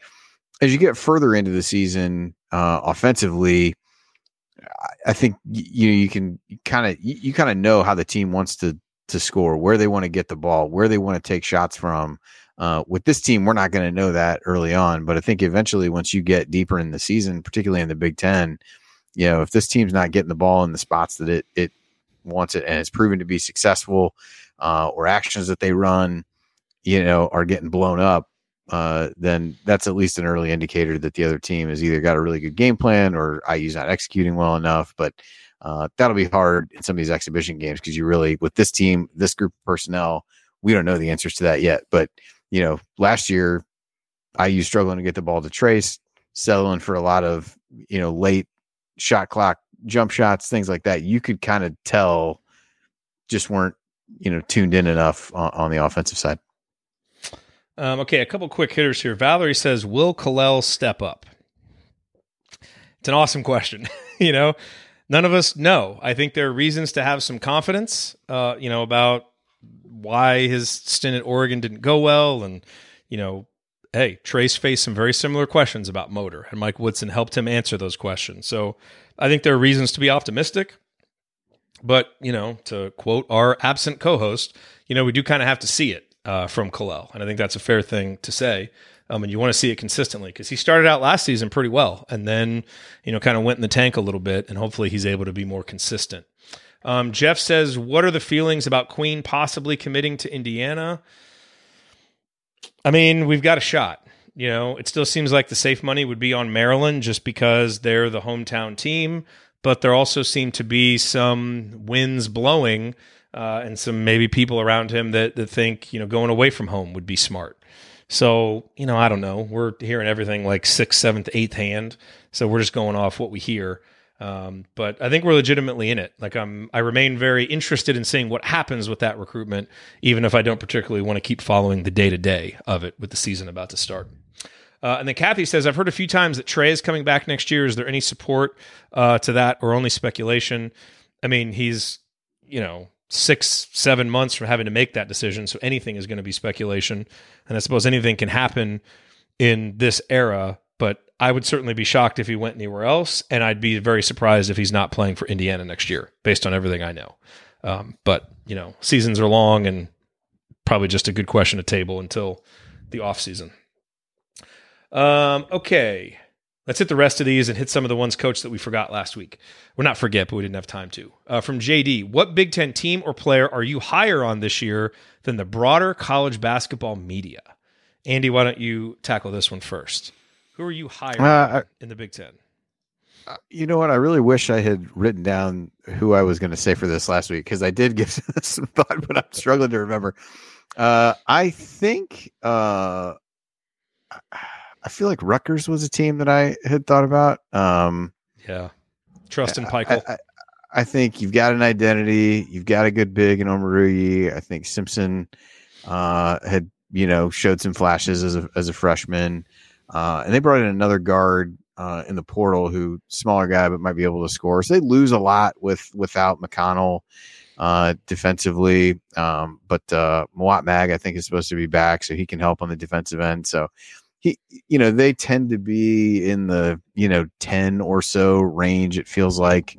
as you get further into the season offensively, I think you can kind of know how the team wants to score, where they want to get the ball, where they want to take shots from. With this team, we're not going to know that early on, but I think eventually, once you get deeper in the season, particularly in the Big Ten, you know, if this team's not getting the ball in the spots that it wants it, and it's proven to be successful, or actions that they run, you know, are getting blown up, then that's at least an early indicator that the other team has either got a really good game plan or IU's not executing well enough. But that'll be hard in some of these exhibition games, because you really, with this team, this group of personnel, we don't know the answers to that yet. But, you know, last year, IU struggling to get the ball to Trace, settling for a lot of, you know, late shot clock jump shots, things like that. You could kind of tell just weren't, you know, tuned in enough on the offensive side. Okay, a couple quick hitters here. Valerie says, will Kalel step up? It's an awesome question. You know, none of us know. I think there are reasons to have some confidence, you know, about why his stint at Oregon didn't go well. And, you know, hey, Trace faced some very similar questions about motor, and Mike Woodson helped him answer those questions. So I think there are reasons to be optimistic. But, you know, to quote our absent co-host, you know, we do kind of have to see it from Kalel. And I think that's a fair thing to say. And you want to see it consistently, because he started out last season pretty well and then, you know, kind of went in the tank a little bit, and hopefully he's able to be more consistent. Jeff says, what are the feelings about Queen possibly committing to Indiana? I mean, we've got a shot. You know, it still seems like the safe money would be on Maryland just because they're the hometown team, but there also seem to be some winds blowing and some maybe people around him that think, you know, going away from home would be smart. So, you know, I don't know. We're hearing everything like 6th, 7th, 8th hand. So we're just going off what we hear. But I think we're legitimately in it. Like I remain very interested in seeing what happens with that recruitment, even if I don't particularly want to keep following the day-to-day of it with the season about to start. And then Kathy says, I've heard a few times that Trey is coming back next year. Is there any support to that, or only speculation? I mean, he's, you know, 6-7 months from having to make that decision. So anything is going to be speculation. And I suppose anything can happen in this era, but I would certainly be shocked if he went anywhere else. And I'd be very surprised if he's not playing for Indiana next year, based on everything I know. But, you know, seasons are long, and probably just a good question to table until the off season. Okay. Let's hit the rest of these and hit some of the ones, Coach, that we forgot last week. Well, not forget, but we didn't have time to. From JD, what Big Ten team or player are you higher on this year than the broader college basketball media? Andy, why don't you tackle this one first? Who are you higher on in the Big Ten? You know what? I really wish I had written down who I was going to say for this last week, because I did give some thought, but I'm struggling to remember. I think I feel like Rutgers was a team that I had thought about. Yeah. Trust in Pikel. I think you've got an identity. You've got a good big in Omaruyi. I think Simpson had, showed some flashes as a freshman. And they brought in another guard in the portal who, smaller guy, but might be able to score. So they lose a lot without McConnell defensively. But Mwat Mag, I think, is supposed to be back, so he can help on the defensive end. So he, they tend to be in the, 10 or so range, it feels like.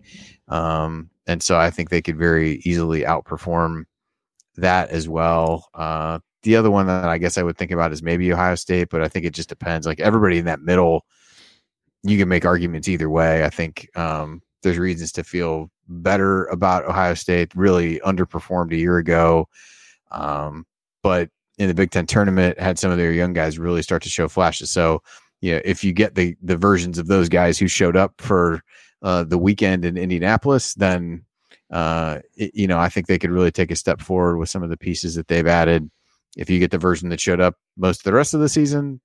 And so I think they could very easily outperform that as well. The other one that I guess I would think about is maybe Ohio State, but I think it just depends. Like everybody in that middle, you can make arguments either way. I think there's reasons to feel better about Ohio State, really underperformed a year ago. But in the Big Ten tournament, had some of their young guys really start to show flashes. So, if you get the versions of those guys who showed up for the weekend in Indianapolis, then, I think they could really take a step forward with some of the pieces that they've added. If you get the version that showed up most of the rest of the season,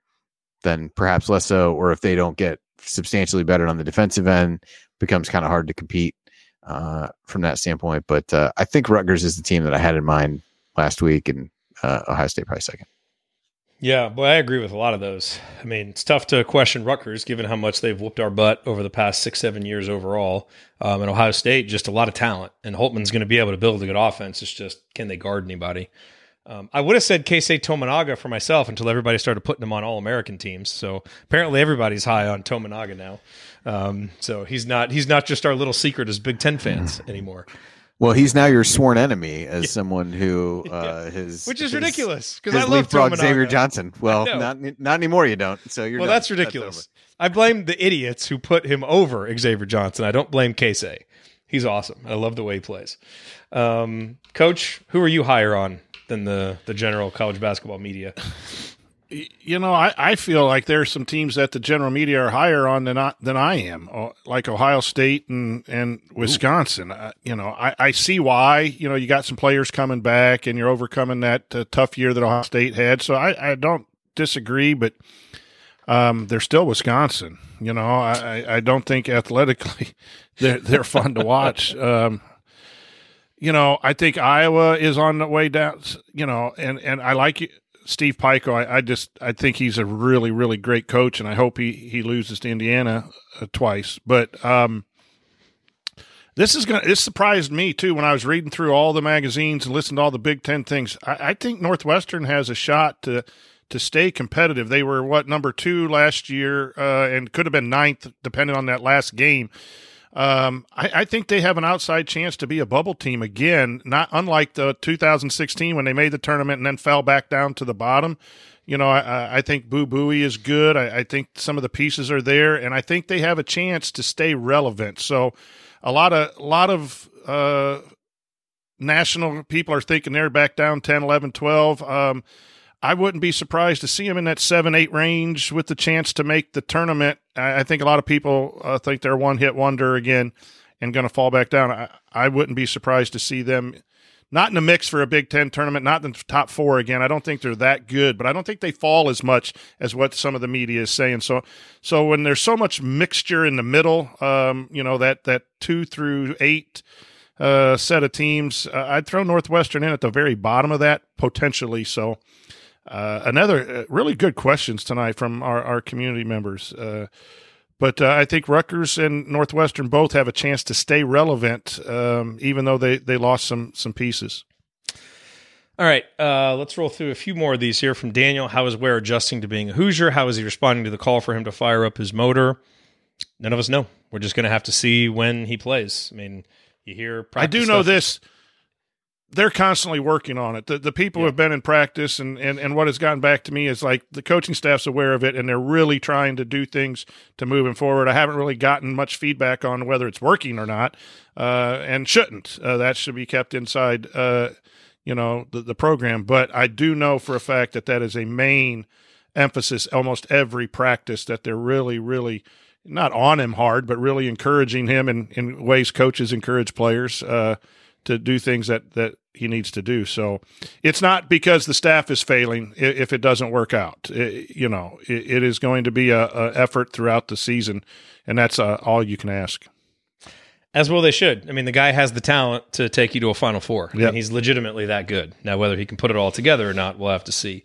then perhaps less so, or if they don't get substantially better on the defensive end, becomes kind of hard to compete from that standpoint. But I think Rutgers is the team that I had in mind last week, and Ohio State probably second. Yeah, boy, I agree with a lot of those. I mean, it's tough to question Rutgers given how much they've whooped our butt over the past 6-7 years overall. And Ohio State, just a lot of talent. And Holtman's going to be able to build a good offense. It's just, can they guard anybody? I would have said Keisei Tominaga for myself until everybody started putting him on All-American teams. So apparently everybody's high on Tominaga now. So he's not just our little secret as Big Ten fans anymore. Well, he's now your sworn enemy as someone who which is ridiculous because I love Tominaga. Xavier Johnson. Well, not anymore. You don't. So you're well. Done. That's ridiculous. I blame the idiots who put him over Xavier Johnson. I don't blame Keisei. He's awesome. I love the way he plays. Coach, who are you higher on than the general college basketball media? I feel like there's some teams that the general media are higher on than I am, like Ohio State and Wisconsin. I see why. You got some players coming back, and you're overcoming that tough year that Ohio State had. So I don't disagree, but they're still Wisconsin. I don't think athletically they're fun to watch. I think Iowa is on the way down. And I like you. Steve Pikel, I think he's a really, really great coach, and I hope he loses to Indiana twice. But this surprised me too when I was reading through all the magazines and listened to all the Big Ten things. I think Northwestern has a shot to stay competitive. They were number 2 last year, and could have been 9th depending on that last game. I think they have an outside chance to be a bubble team again, not unlike the 2016 when they made the tournament and then fell back down to the bottom. I think Boo Booey is good. I think some of the pieces are there, and I think they have a chance to stay relevant. So a lot of national people are thinking they're back down 10, 11, 12. I wouldn't be surprised to see them in that 7-8 range with the chance to make the tournament. I think a lot of people think they're one-hit wonder again and going to fall back down. I wouldn't be surprised to see them not in the mix for a Big Ten tournament, not in the top 4 again. I don't think they're that good, but I don't think they fall as much as what some of the media is saying. So when there's so much mixture in the middle, that 2 through 8 set of teams, I'd throw Northwestern in at the very bottom of that potentially. So another really good questions tonight from our community members. But I think Rutgers and Northwestern both have a chance to stay relevant, even though they lost some pieces. All right, let's roll through a few more of these here from Daniel. How is Ware adjusting to being a Hoosier? How is he responding to the call for him to fire up his motor? None of us know. We're just going to have to see when he plays. I mean, you hear practice I do know stuff. This. They're constantly working on it. The people who have been in practice and what has gotten back to me is like the coaching staff's aware of it, and they're really trying to do things to move him forward. I haven't really gotten much feedback on whether it's working or not, and shouldn't. That should be kept inside, the program. But I do know for a fact that is a main emphasis almost every practice, that they're really, really not on him hard, but really encouraging him in ways coaches encourage players to do things that he needs to do. So it's not because the staff is failing if it doesn't work out. It is going to be an effort throughout the season, and that's all you can ask. As well they should. I mean, the guy has the talent to take you to a Final Four. Yep. And he's legitimately that good. Now, whether he can put it all together or not, we'll have to see.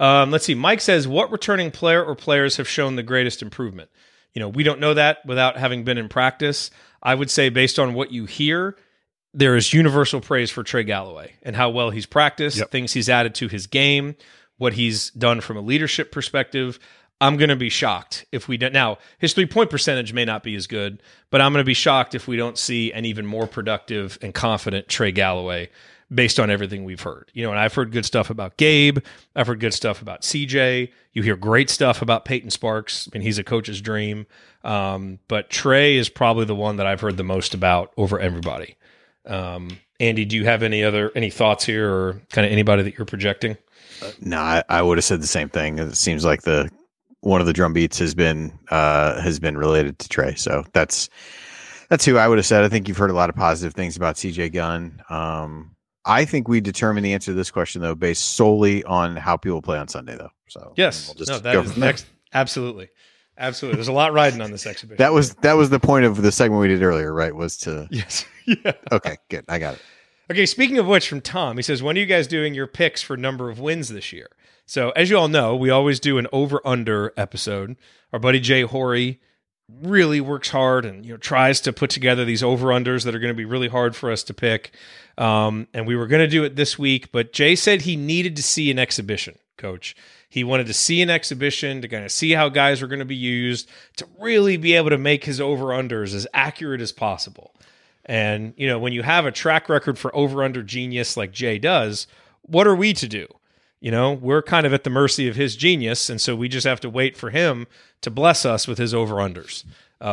Let's see. Mike says, what returning player or players have shown the greatest improvement? We don't know that without having been in practice. I would say, based on what you hear, there is universal praise for Trey Galloway and how well he's practiced, yep, things he's added to his game, what he's done from a leadership perspective. I'm going to be shocked if we don't. Now, his three-point percentage may not be as good, but I'm going to be shocked if we don't see an even more productive and confident Trey Galloway based on everything we've heard. And I've heard good stuff about Gabe. I've heard good stuff about CJ. You hear great stuff about Peyton Sparks. I mean, he's a coach's dream. But Trey is probably the one that I've heard the most about over everybody. Andy, do you have any thoughts here or kind of anybody that you're projecting? No, I would have said the same thing. It seems like one of the drum beats has been related to Trey. So that's who I would have said. I think you've heard a lot of positive things about CJ Gunn. I think we determine the answer to this question though, based solely on how people play on Sunday though. So yes, we'll just go from there. Absolutely. Absolutely. There's a lot riding on this exhibition. That was the point of the segment we did earlier, right? Was to, yes. Yeah. Okay, good. I got it. Okay. Speaking of which, from Tom, he says, when are you guys doing your picks for number of wins this year? So as you all know, we always do an over-under episode. Our buddy Jay Horry really works hard and tries to put together these over-unders that are going to be really hard for us to pick. And we were going to do it this week, but Jay said he needed to see an exhibition, Coach. He wanted to see an exhibition to kind of see how guys were going to be used to really be able to make his over-unders as accurate as possible. And, when you have a track record for over-under genius like Jay does, what are we to do? We're kind of at the mercy of his genius, and so we just have to wait for him to bless us with his over-unders,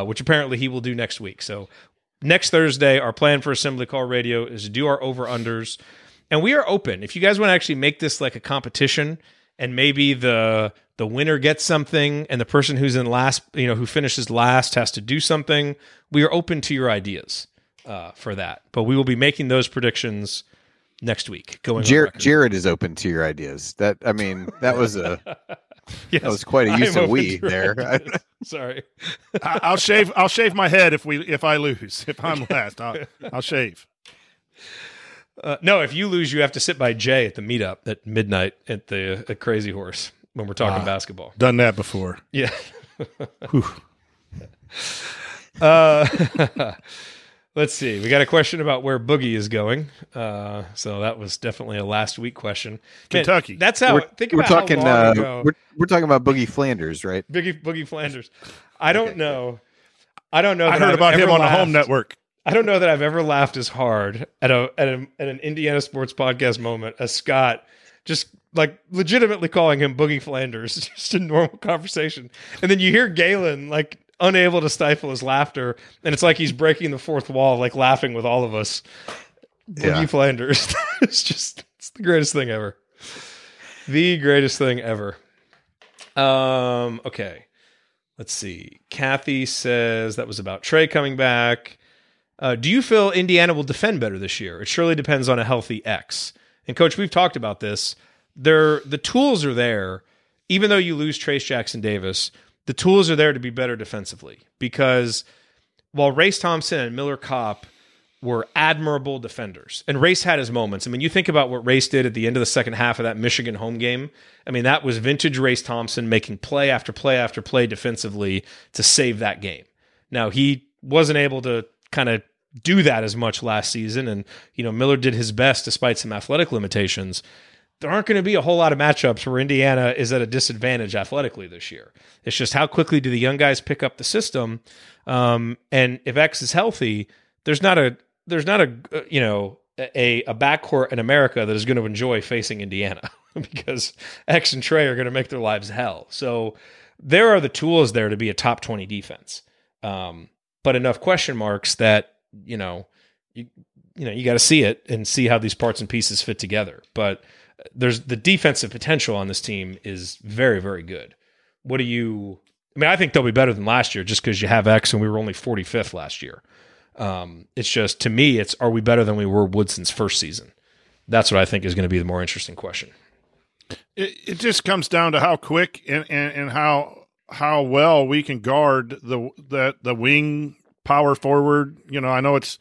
which apparently he will do next week. So next Thursday, our plan for Assembly Call Radio is to do our over-unders, and we are open. If you guys want to actually make this like a competition, and maybe the winner gets something, and the person who's in last, who finishes last has to do something, we are open to your ideas for that. But we will be making those predictions next week. Jared is open to your ideas. That was a yes, that was quite a use of we there. Sorry. I'll shave my head if I lose. If I'm last, I'll shave. No, if you lose, you have to sit by Jay at the meetup at midnight at the Crazy Horse when we're talking basketball. Done that before. Yeah. Let's see. We got a question about where Boogie is going. So that was definitely a last week question. Kentucky. That's how we're talking about Boogie Flanders, right? Boogie Flanders. I don't know. I don't know. I heard about him on the Home Network. I don't know that I've ever laughed as hard at an Indiana sports podcast moment as Scott just like legitimately calling him Boogie Flanders, just a normal conversation. And then you hear Galen like unable to stifle his laughter, and it's like he's breaking the fourth wall, like laughing with all of us. Boogie Flanders. It's the greatest thing ever. The greatest thing ever. Okay. Let's see. Kathy says that was about Trey coming back. Do you feel Indiana will defend better this year? It surely depends on a healthy X. And Coach, we've talked about this. The tools are there, even though you lose Trace Jackson Davis. The tools are there to be better defensively because while Race Thompson and Miller Kopp were admirable defenders, and Race had his moments. I mean, you think about what Race did at the end of the second half of that Michigan home game. I mean, that was vintage Race Thompson making play after play after play defensively to save that game. Now, he wasn't able to kind of do that as much last season, and Miller did his best despite some athletic limitations. There aren't going to be a whole lot of matchups where Indiana is at a disadvantage athletically this year. It's just how quickly do the young guys pick up the system, and if X is healthy, there's not a backcourt in America that is going to enjoy facing Indiana because X and Trey are going to make their lives hell. So there are the tools there to be a top 20 defense, but enough question marks that you got to see it and see how these parts and pieces fit together, but. There's the defensive potential on this team is very, very good. I think they'll be better than last year just because you have X and we were only 45th last year. It's just, to me, are we better than we were Woodson's first season? That's what I think is going to be the more interesting question. It just comes down to how quick and how well we can guard the wing power forward. You know, I know it's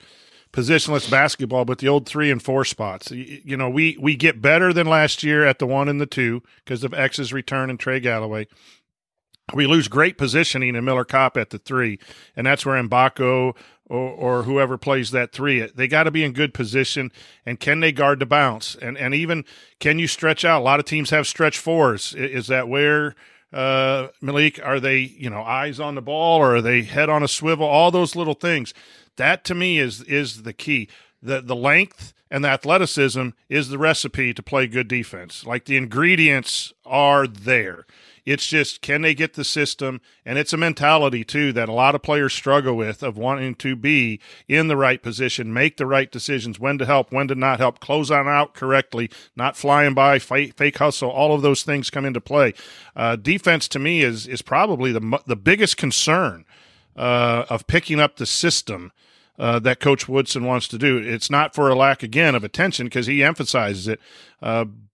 positionless basketball, but the old 3 and 4 spots, you know, we get better than last year at the 1 and the 2 because of X's return and Trey Galloway. We lose great positioning in Miller Kopp at the 3, and that's where Mgbako or whoever plays that 3, they got to be in good position. And can they guard the bounce? And even can you stretch out? A lot of teams have stretch 4s. Is that where, Malik, are they, you know, eyes on the ball, or are they head on a swivel? All those little things. That to me is the key. The length and the athleticism is the recipe to play good defense. Like the ingredients are there. It's just, can they get the system? And it's a mentality, too, that a lot of players struggle with, of wanting to be in the right position, make the right decisions, when to help, when to not help, close on out correctly, not flying by, fake hustle. All of those things come into play. Defense, to me, is probably the biggest concern of picking up the system that Coach Woodson wants to do. It's not for a lack, again, of attention, because he emphasizes it,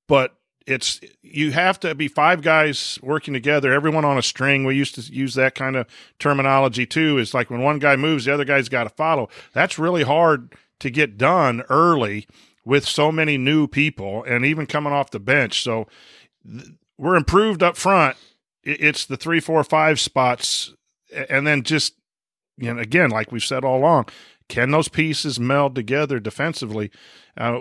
but it's, you have to be 5 guys working together, everyone on a string. We used to use that kind of terminology too. It's like when one guy moves, the other guy's got to follow. That's really hard to get done early with so many new people and even coming off the bench. So we're improved up front. It's the 3, 4, 5 spots. And then just, you know, again, like we've said all along, can those pieces meld together defensively?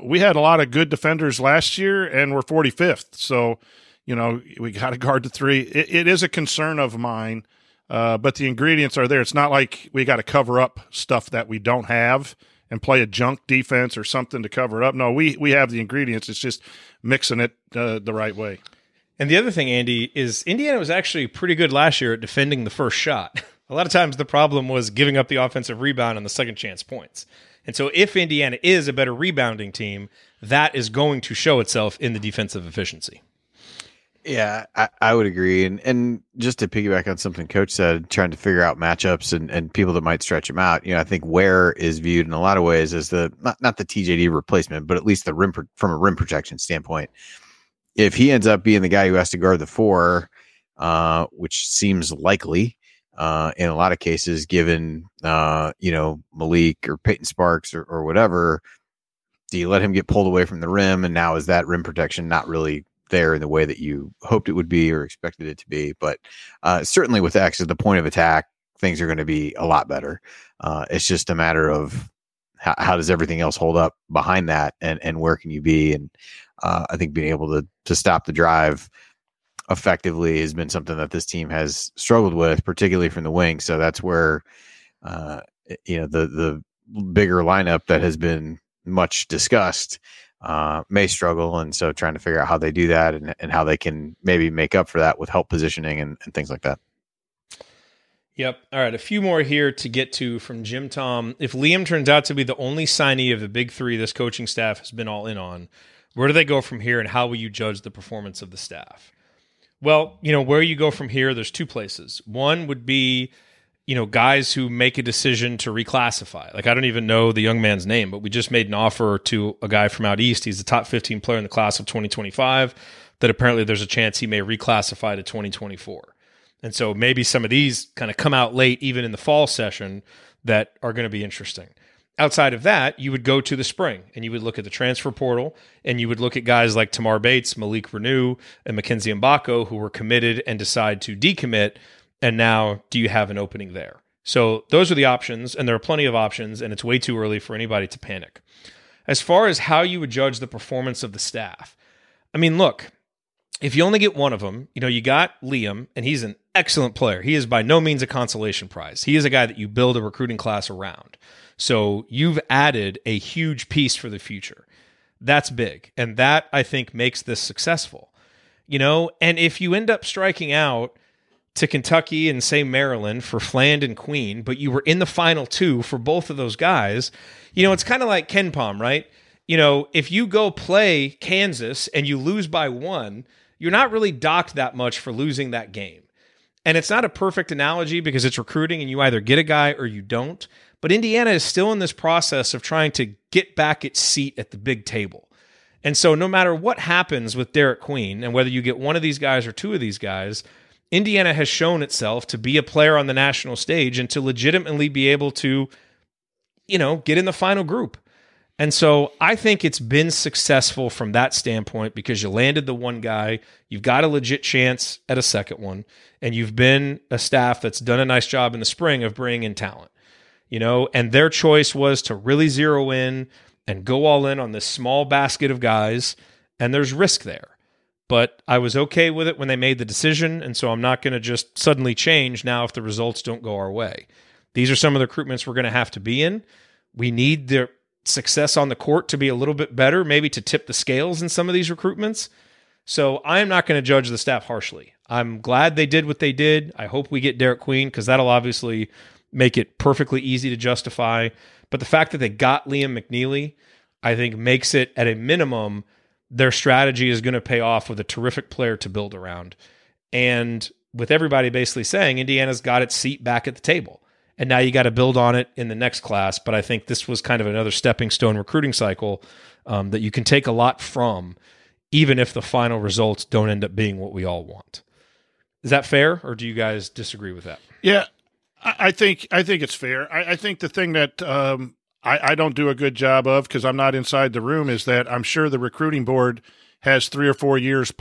We had a lot of good defenders last year, and we're 45th. So, you know, we got to guard the 3. It is a concern of mine, but the ingredients are there. It's not like we got to cover up stuff that we don't have and play a junk defense or something to cover it up. No, we have the ingredients. It's just mixing it the right way. And the other thing, Andy, is Indiana was actually pretty good last year at defending the first shot. A lot of times the problem was giving up the offensive rebound on the second chance points. And so if Indiana is a better rebounding team, that is going to show itself in the defensive efficiency. Yeah, I would agree. And just to piggyback on something Coach said, trying to figure out matchups and people that might stretch them out, you know, I think Ware is viewed in a lot of ways as the not the TJD replacement, but at least the rim from a rim protection standpoint. If he ends up being the guy who has to guard the 4, which seems likely, in a lot of cases, given, you know, Malik or Peyton Sparks or whatever, do you let him get pulled away from the rim? And now is that rim protection not really there in the way that you hoped it would be or expected it to be? But certainly with X at the point of attack, things are going to be a lot better. It's just a matter of how does everything else hold up behind that, and where can you be? And I think being able to stop the drive effectively has been something that this team has struggled with, particularly from the wing. So that's where, you know, the bigger lineup that has been much discussed may struggle. And so trying to figure out how they do that and how they can maybe make up for that with help positioning and things like that. Yep. All right. A few more here to get to from Jim Tom. If Liam turns out to be the only signee of the big 3 this coaching staff has been all in on, where do they go from here, and how will you judge the performance of the staff? Well, you know, where you go from here, there's 2 places. One would be, you know, guys who make a decision to reclassify. Like, I don't even know the young man's name, but we just made an offer to a guy from out east. He's the top 15 player in the class of 2025 that apparently there's a chance he may reclassify to 2024. And so maybe some of these kind of come out late, even in the fall session, that are going to be interesting. Outside of that, you would go to the spring and you would look at the transfer portal, and you would look at guys like Tamar Bates, Malik Renew, and Mackenzie Mgbako, who were committed and decide to decommit. And now, do you have an opening there? So those are the options, and there are plenty of options, and it's way too early for anybody to panic. As far as how you would judge the performance of the staff, I mean, look, if you only get one of them, you know, you got Liam, and he's an excellent player. He is by no means a consolation prize. He is a guy that you build a recruiting class around. So you've added a huge piece for the future. That's big. And that, I think, makes this successful. You know, and if you end up striking out to Kentucky and, say, Maryland for Fland and Queen, but you were in the final 2 for both of those guys, you know, it's kind of like Ken Pom, right? You know, if you go play Kansas and you lose by 1, you're not really docked that much for losing that game. And it's not a perfect analogy because it's recruiting and you either get a guy or you don't. But Indiana is still in this process of trying to get back its seat at the big table. And so no matter what happens with Derek Queen, and whether you get one of these guys or two of these guys, Indiana has shown itself to be a player on the national stage and to legitimately be able to, you know, get in the final group. And so I think it's been successful from that standpoint because you landed the one guy, you've got a legit chance at a second one, and you've been a staff that's done a nice job in the spring of bringing in talent, you know, and their choice was to really zero in and go all in on this small basket of guys, and there's risk there. But I was okay with it when they made the decision, and so I'm not going to just suddenly change now if the results don't go our way. These are some of the recruitments we're going to have to be in. We need their success on the court to be a little bit better, maybe to tip the scales in some of these recruitments. So I'm not going to judge the staff harshly. I'm glad they did what they did. I hope we get Derek Queen because that'll obviously make it perfectly easy to justify. But the fact that they got Liam McNeely, I think, makes it at a minimum their strategy is going to pay off with a terrific player to build around. And with everybody basically saying Indiana's got its seat back at the table. And now you got to build on it in the next class. But I think this was kind of another stepping stone recruiting cycle that you can take a lot from, even if the final results don't end up being what we all want. Is that fair? Or do you guys disagree with that? Yeah, I think it's fair. I think the thing that I don't do a good job of because I'm not inside the room is that I'm sure the recruiting board has 3 or 4 years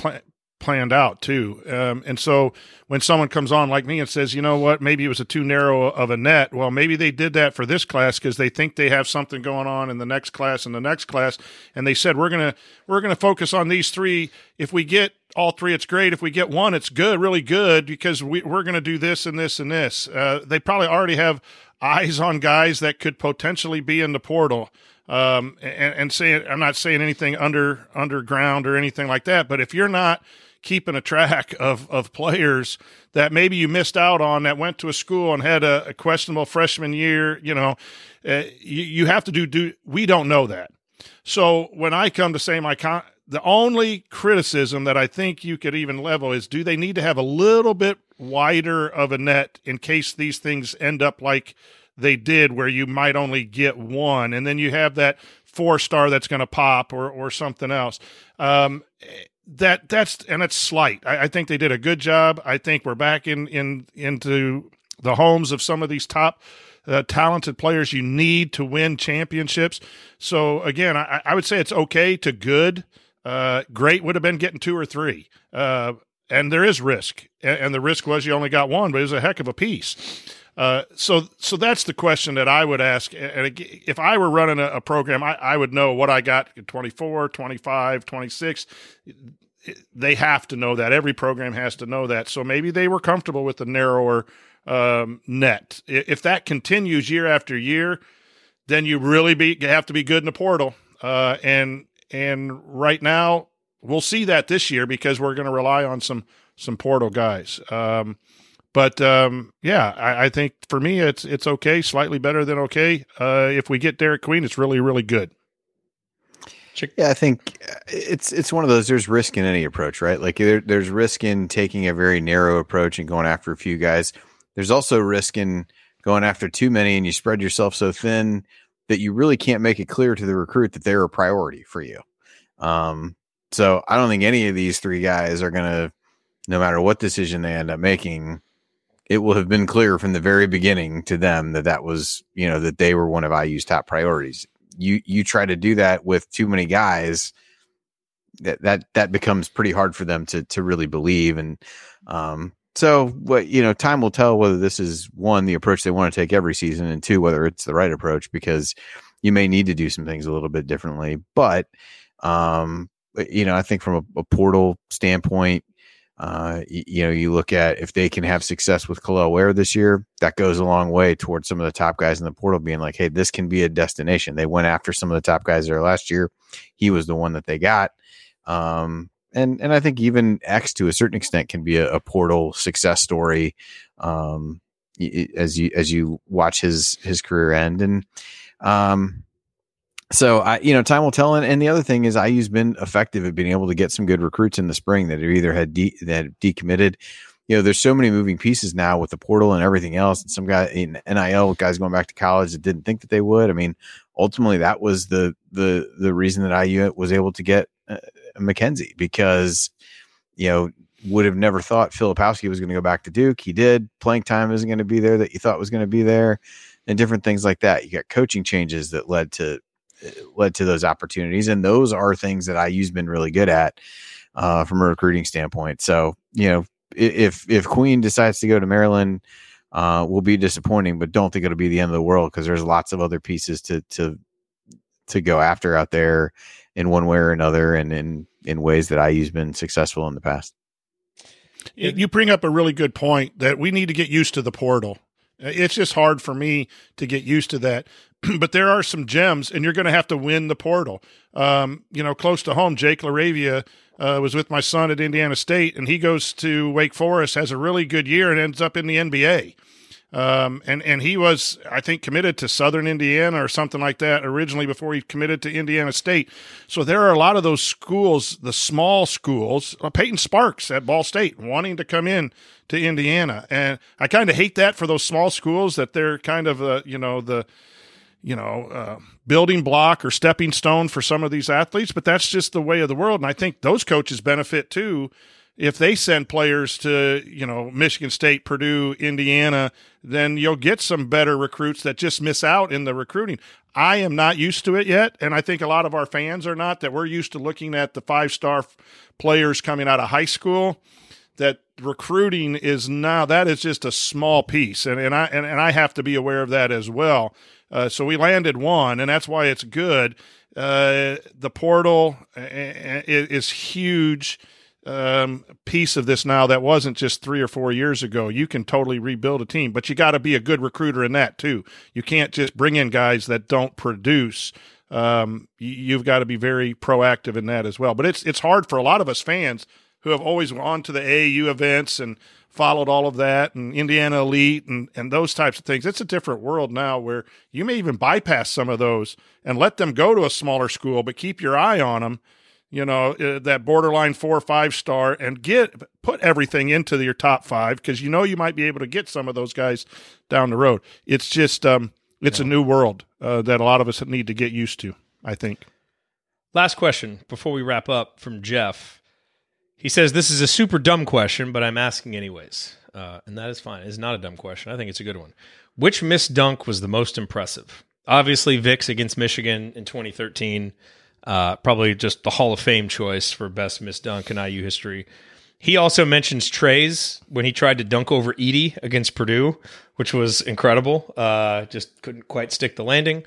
planned out too. And so when someone comes on like me and says, you know what, maybe it was a too narrow of a net. Well, maybe they did that for this class because they think they have something going on in the next class and the next class. And they said, we're going to focus on these three. If we get all three, it's great. If we get one, it's good, really good, because we're going to do this and this and this. They probably already have eyes on guys that could potentially be in the portal. And saying, I'm not saying anything underground or anything like that, but if you're not keeping a track of players that maybe you missed out on that went to a school and had a questionable freshman year, you know, you have to do. We don't know that. So when I come to say the only criticism that I think you could even level is, do they need to have a little bit wider of a net in case these things end up like they did, where you might only get one, and then you have that 4-star that's going to pop or something else. That's slight. I think they did a good job. I think we're back into the homes of some of these top talented players you need to win championships. So again, I would say it's okay to good. Great would have been getting 2 or 3. And there is risk, and the risk was you only got one, but it was a heck of a piece. So that's the question that I would ask. And if I were running a program, I would know what I got at 24, 25, 26. They have to know that. Every program has to know that. So maybe they were comfortable with the narrower net. If that continues year after year, then you really have to be good in the portal. And right now we'll see that this year because we're going to rely on some portal guys. I think for me, it's okay, slightly better than okay. If we get Derek Queen, it's really, really good. Yeah, I think it's one of those, there's risk in any approach, right? Like there's risk in taking a very narrow approach and going after a few guys. There's also risk in going after too many and you spread yourself so thin that you really can't make it clear to the recruit that they're a priority for you. So I don't think any of these three guys are going to, no matter what decision they end up making, it will have been clear from the very beginning to them that was, you know, that they were one of IU's top priorities. You try to do that with too many guys, that becomes pretty hard for them to really believe. And so what, you know, time will tell whether this is 1, the approach they want to take every season, and 2, whether it's the right approach, because you may need to do some things a little bit differently. But, you know, I think from a portal standpoint, you look at if they can have success with Khalil Ware this year, that goes a long way towards some of the top guys in the portal being like, hey, this can be a destination. They went after some of the top guys there last year. He was the one that they got. And I think even X to a certain extent can be a portal success story. As you watch his career end. And, so I time will tell. And the other thing is, IU's been effective at being able to get some good recruits in the spring that have either had decommitted you know, there's so many moving pieces now with the portal and everything else. And some guy in NIL, guys going back to college that didn't think that they would. I mean, ultimately that was the reason that IU was able to get Mackenzie, because, you know, would have never thought Filipowski was going to go back to Duke. He did. Playing time isn't going to be there that you thought was going to be there, and different things like that. You got coaching changes that led to those opportunities. And those are things that IU's been really good at from a recruiting standpoint. So, you know, if Queen decides to go to Maryland, will be disappointing, but don't think it'll be the end of the world, because there's lots of other pieces to go after out there in one way or another, and in ways that IU's been successful in the past. You bring up a really good point that we need to get used to the portal. It's just hard for me to get used to that. But there are some gems, and you're going to have to win the portal. You know, close to home, Jake Laravia was with my son at Indiana State, and he goes to Wake Forest, has a really good year, and ends up in the NBA. And he was, I think, committed to Southern Indiana or something like that originally before he committed to Indiana State. So there are a lot of those schools, the small schools, Peyton Sparks at Ball State wanting to come in to Indiana. And I kind of hate that for those small schools, that they're kind of, building block or stepping stone for some of these athletes, but that's just the way of the world. And I think those coaches benefit too. If they send players to, you know, Michigan State, Purdue, Indiana, then you'll get some better recruits that just miss out in the recruiting. I am not used to it yet, and I think a lot of our fans are not, that we're used to looking at the five-star players coming out of high school, that recruiting is now, that is just a small piece, and I have to be aware of that as well. So we landed one, and that's why it's good. The portal is huge. Piece of this now that wasn't just 3 or 4 years ago. You can totally rebuild a team, but you got to be a good recruiter in that too. You can't just bring in guys that don't produce. You've got to be very proactive in that as well. But it's hard for a lot of us fans who have always gone to the AAU events and followed all of that, and Indiana Elite and those types of things. It's a different world now where you may even bypass some of those and let them go to a smaller school, but keep your eye on them. You know, that borderline 4 or 5 star, and put everything into your top five, because you know you might be able to get some of those guys down the road. It's just it's a new world that a lot of us need to get used to, I think. Last question before we wrap up, from Jeff. He says, this is a super dumb question, but I'm asking anyways, and that is fine. It's not a dumb question. I think it's a good one. Which missed dunk was the most impressive? Obviously, Vic's against Michigan in 2013. Probably just the Hall of Fame choice for best missed dunk in IU history. He also mentions Trey's when he tried to dunk over Edey against Purdue, which was incredible. Just couldn't quite stick the landing.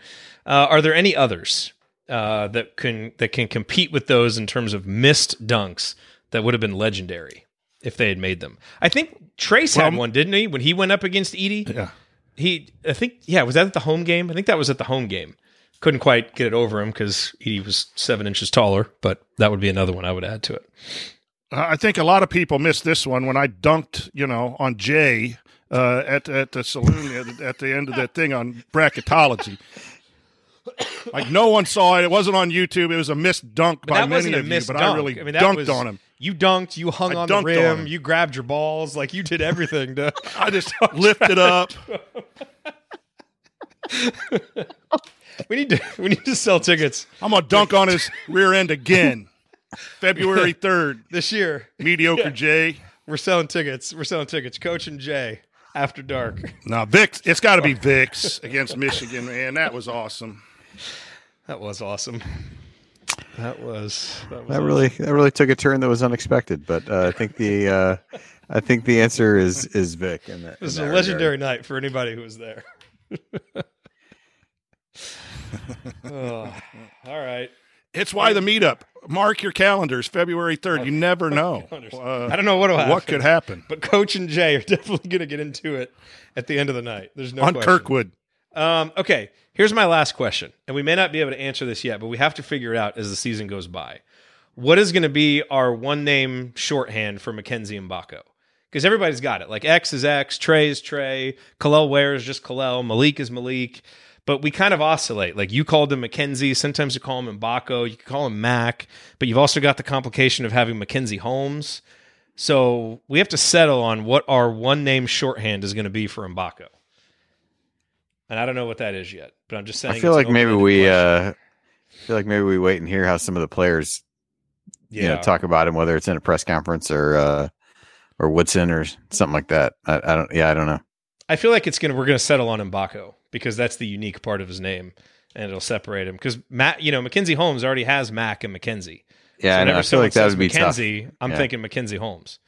Are there any others that can compete with those in terms of missed dunks that would have been legendary if they had made them? I think Trace had one, didn't he, when he went up against Edey? Yeah. Was that at the home game? I think that was at the home game. Couldn't quite get it over him because he was 7 inches taller, but that would be another one I would add to it. I think a lot of people missed this one when I dunked, on Jay at the saloon at the end of that thing on bracketology. Like, no one saw it. It wasn't on YouTube. It was a missed dunk by many of you, but I really dunked on him. You dunked. You hung on the rim. You grabbed your balls. Like, you did everything. I just lifted up. We need to sell tickets. I'm gonna dunk on his rear end again, February 3rd this year. Mediocre Jay. We're selling tickets. Coach and Jay after dark. Now Vic's. It's got to be Vic's against Michigan. Man, that was awesome. That was awesome. That really took a turn that was unexpected. But I think the answer is Vic. It was a legendary night for anybody who was there. Oh, all right. It's why the meetup. Mark your calendars, February 3rd. You never know. I don't know what could happen. But Coach and Jay are definitely going to get into it at the end of the night. There's no question. On Kirkwood. Okay, here's my last question. And we may not be able to answer this yet, but we have to figure it out as the season goes by. What is going to be our one-name shorthand for Mackenzie Mgbako? Because everybody's got it. Like, X is X, Trey is Trey, Khalil Ware is just Khalil, Malik is Malik. But we kind of oscillate. Like, you called him Mackenzie. Sometimes you call him Mgbako. You can call him Mac. But you've also got the complication of having Mackenzie Holmes. So we have to settle on what our one-name shorthand is going to be for Mgbako. And I don't know what that is yet, but I'm just saying. I feel like maybe we wait and hear how some of the players, you know, talk about him, whether it's in a press conference or Woodson or something like that. I don't know. I feel like we're gonna settle on Mgbako because that's the unique part of his name, and it'll separate him. Because Mackenzie Holmes already has Mac and Mackenzie. Yeah, so I feel like that would be tough. I'm thinking Mackenzie Holmes.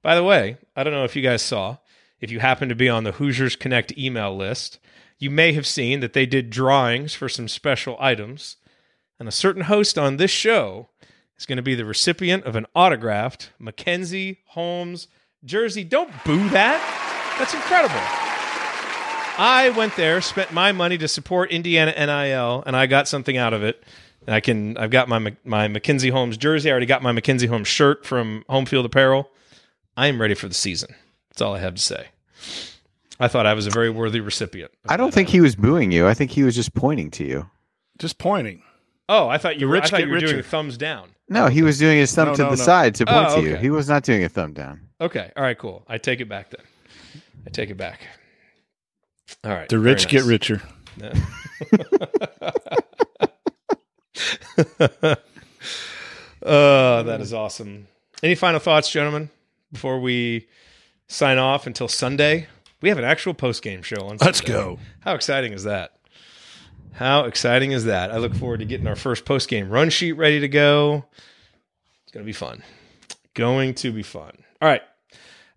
By the way, I don't know if you guys saw, if you happen to be on the Hoosiers Connect email list, you may have seen that they did drawings for some special items, and a certain host on this show is going to be the recipient of an autographed Mackenzie Holmes jersey. Don't boo that. That's incredible. I went there, spent my money to support Indiana NIL, and I got something out of it. And I've got my Mackenzie Holmes jersey. I already got my Mackenzie Holmes shirt from Homefield Apparel. I am ready for the season. That's all I have to say. I thought I was a very worthy recipient. I don't think he was booing you. I think he was just pointing to you. Just pointing. Oh, I thought you were doing a thumbs down. No, he was doing his thumb to the side to point to you. He was not doing a thumb down. Okay. All right, cool. I take it back then. I take it back. All right. The rich get richer. No. That is awesome. Any final thoughts, gentlemen, before we sign off until Sunday? We have an actual post-game show on Sunday. Let's go. How exciting is that? How exciting is that? I look forward to getting our first post-game run sheet ready to go. It's going to be fun. Going to be fun. All right.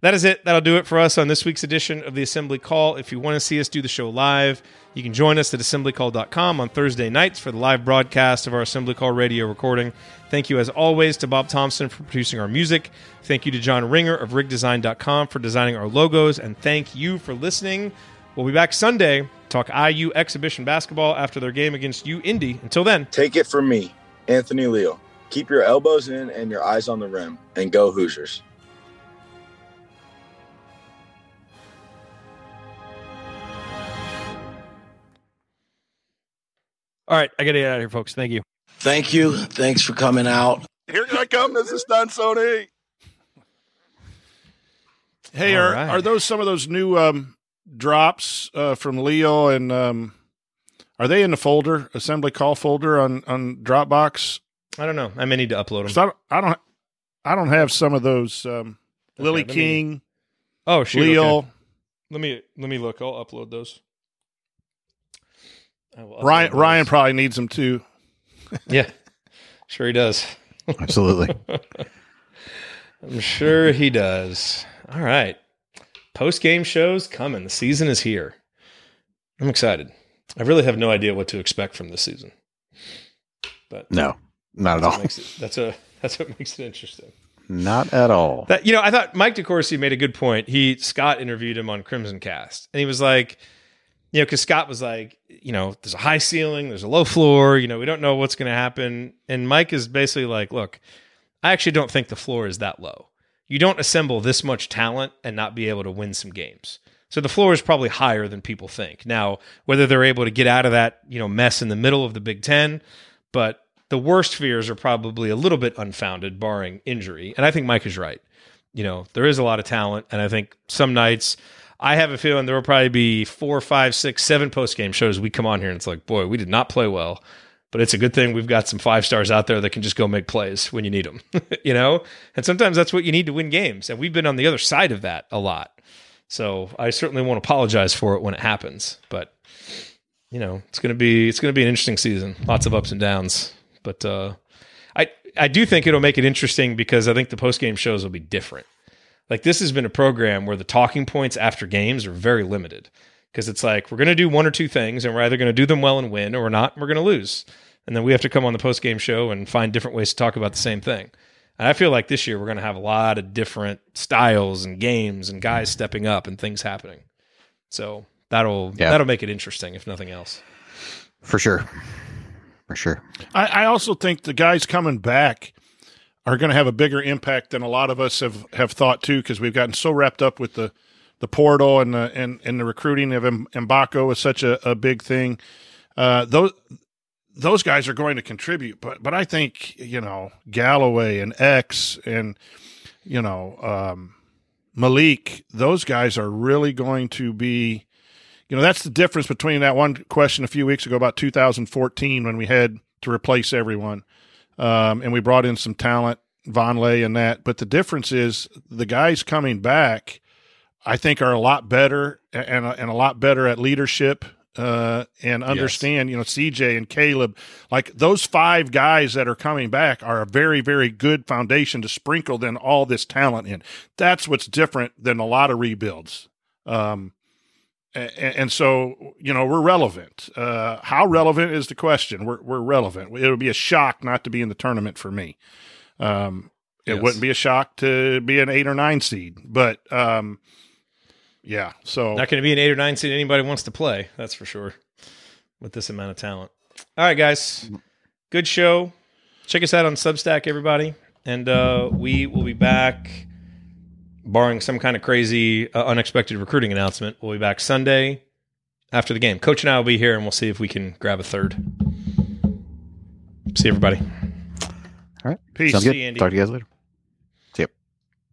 That is it. That'll do it for us on this week's edition of the Assembly Call. If you want to see us do the show live, you can join us at assemblycall.com on Thursday nights for the live broadcast of our Assembly Call radio recording. Thank you, as always, to Bob Thompson for producing our music. Thank you to John Ringer of rigdesign.com for designing our logos. And thank you for listening. We'll be back Sunday. Talk IU exhibition basketball after their game against UIndy. Until then. Take it from me, Anthony Leal. Keep your elbows in and your eyes on the rim. And go Hoosiers. All right, I got to get out of here, folks. Thank you. Thank you. Thanks for coming out. Here I come. This is Tonsoni. Hey, are those some of those new drops from Leo? And are they in the folder, Assembly Call folder on Dropbox? I don't know. I may need to upload them. I don't have some of those. Lily King. Leo. Okay. Let me look. I'll upload those. Ryan probably needs them too. Yeah, sure he does. Absolutely. I'm sure he does. All right. Post-game shows coming. The season is here. I'm excited. I really have no idea what to expect from this season. But no, not at all. That's what makes it interesting. Not at all. I thought Mike DeCourcy made a good point. Scott interviewed him on Crimson Cast, and he was like, because Scott was like, there's a high ceiling, there's a low floor, we don't know what's going to happen. And Mike is basically like, look, I actually don't think the floor is that low. You don't assemble this much talent and not be able to win some games. So the floor is probably higher than people think. Now, whether they're able to get out of that, mess in the middle of the Big Ten, but the worst fears are probably a little bit unfounded, barring injury. And I think Mike is right. There is a lot of talent, and I think some nights – I have a feeling there will probably be 4, 5, 6, 7 post-game shows we come on here, and it's like, boy, we did not play well, but it's a good thing we've got some 5 stars out there that can just go make plays when you need them, And sometimes that's what you need to win games, and we've been on the other side of that a lot. So I certainly won't apologize for it when it happens, but it's going to be an interesting season, lots of ups and downs. But I do think it'll make it interesting because I think the post-game shows will be different. Like, this has been a program where the talking points after games are very limited because it's like, we're going to do one or two things, and we're either going to do them well and win, or we're not, and we're going to lose. And then we have to come on the post-game show and find different ways to talk about the same thing. And I feel like this year we're going to have a lot of different styles and games and guys stepping up and things happening. So that'll make it interesting, if nothing else. For sure. For sure. I also think the guys coming back are going to have a bigger impact than a lot of us have thought too, because we've gotten so wrapped up with the portal and the recruiting of Mgbako was such a big thing. Those guys are going to contribute, but I think Galloway and X and you know, Malik, those guys are really going to be, you know, that's the difference between that one question a few weeks ago about 2014 when we had to replace everyone. And we brought in some talent, Vonleh and that. But the difference is the guys coming back, I think, are a lot better and a lot better at leadership and understand, yes. You know, CJ and Caleb, like those five guys that are coming back are a very, very good foundation to sprinkle then all this talent in. That's what's different than a lot of rebuilds. And so, you know, we're relevant. How relevant is the question? We're relevant. It would be a shock not to be in the tournament for me. It wouldn't be a shock to be an 8 or 9 seed, but yeah. So not going to be an 8 or 9 seed anybody wants to play. That's for sure. With this amount of talent. All right, guys. Good show. Check us out on Substack, everybody, and we will be back. Barring some kind of crazy, unexpected recruiting announcement, we'll be back Sunday after the game. Coach and I will be here, and we'll see if we can grab a third. See everybody. All right. Peace. Sounds good. Talk to you guys later.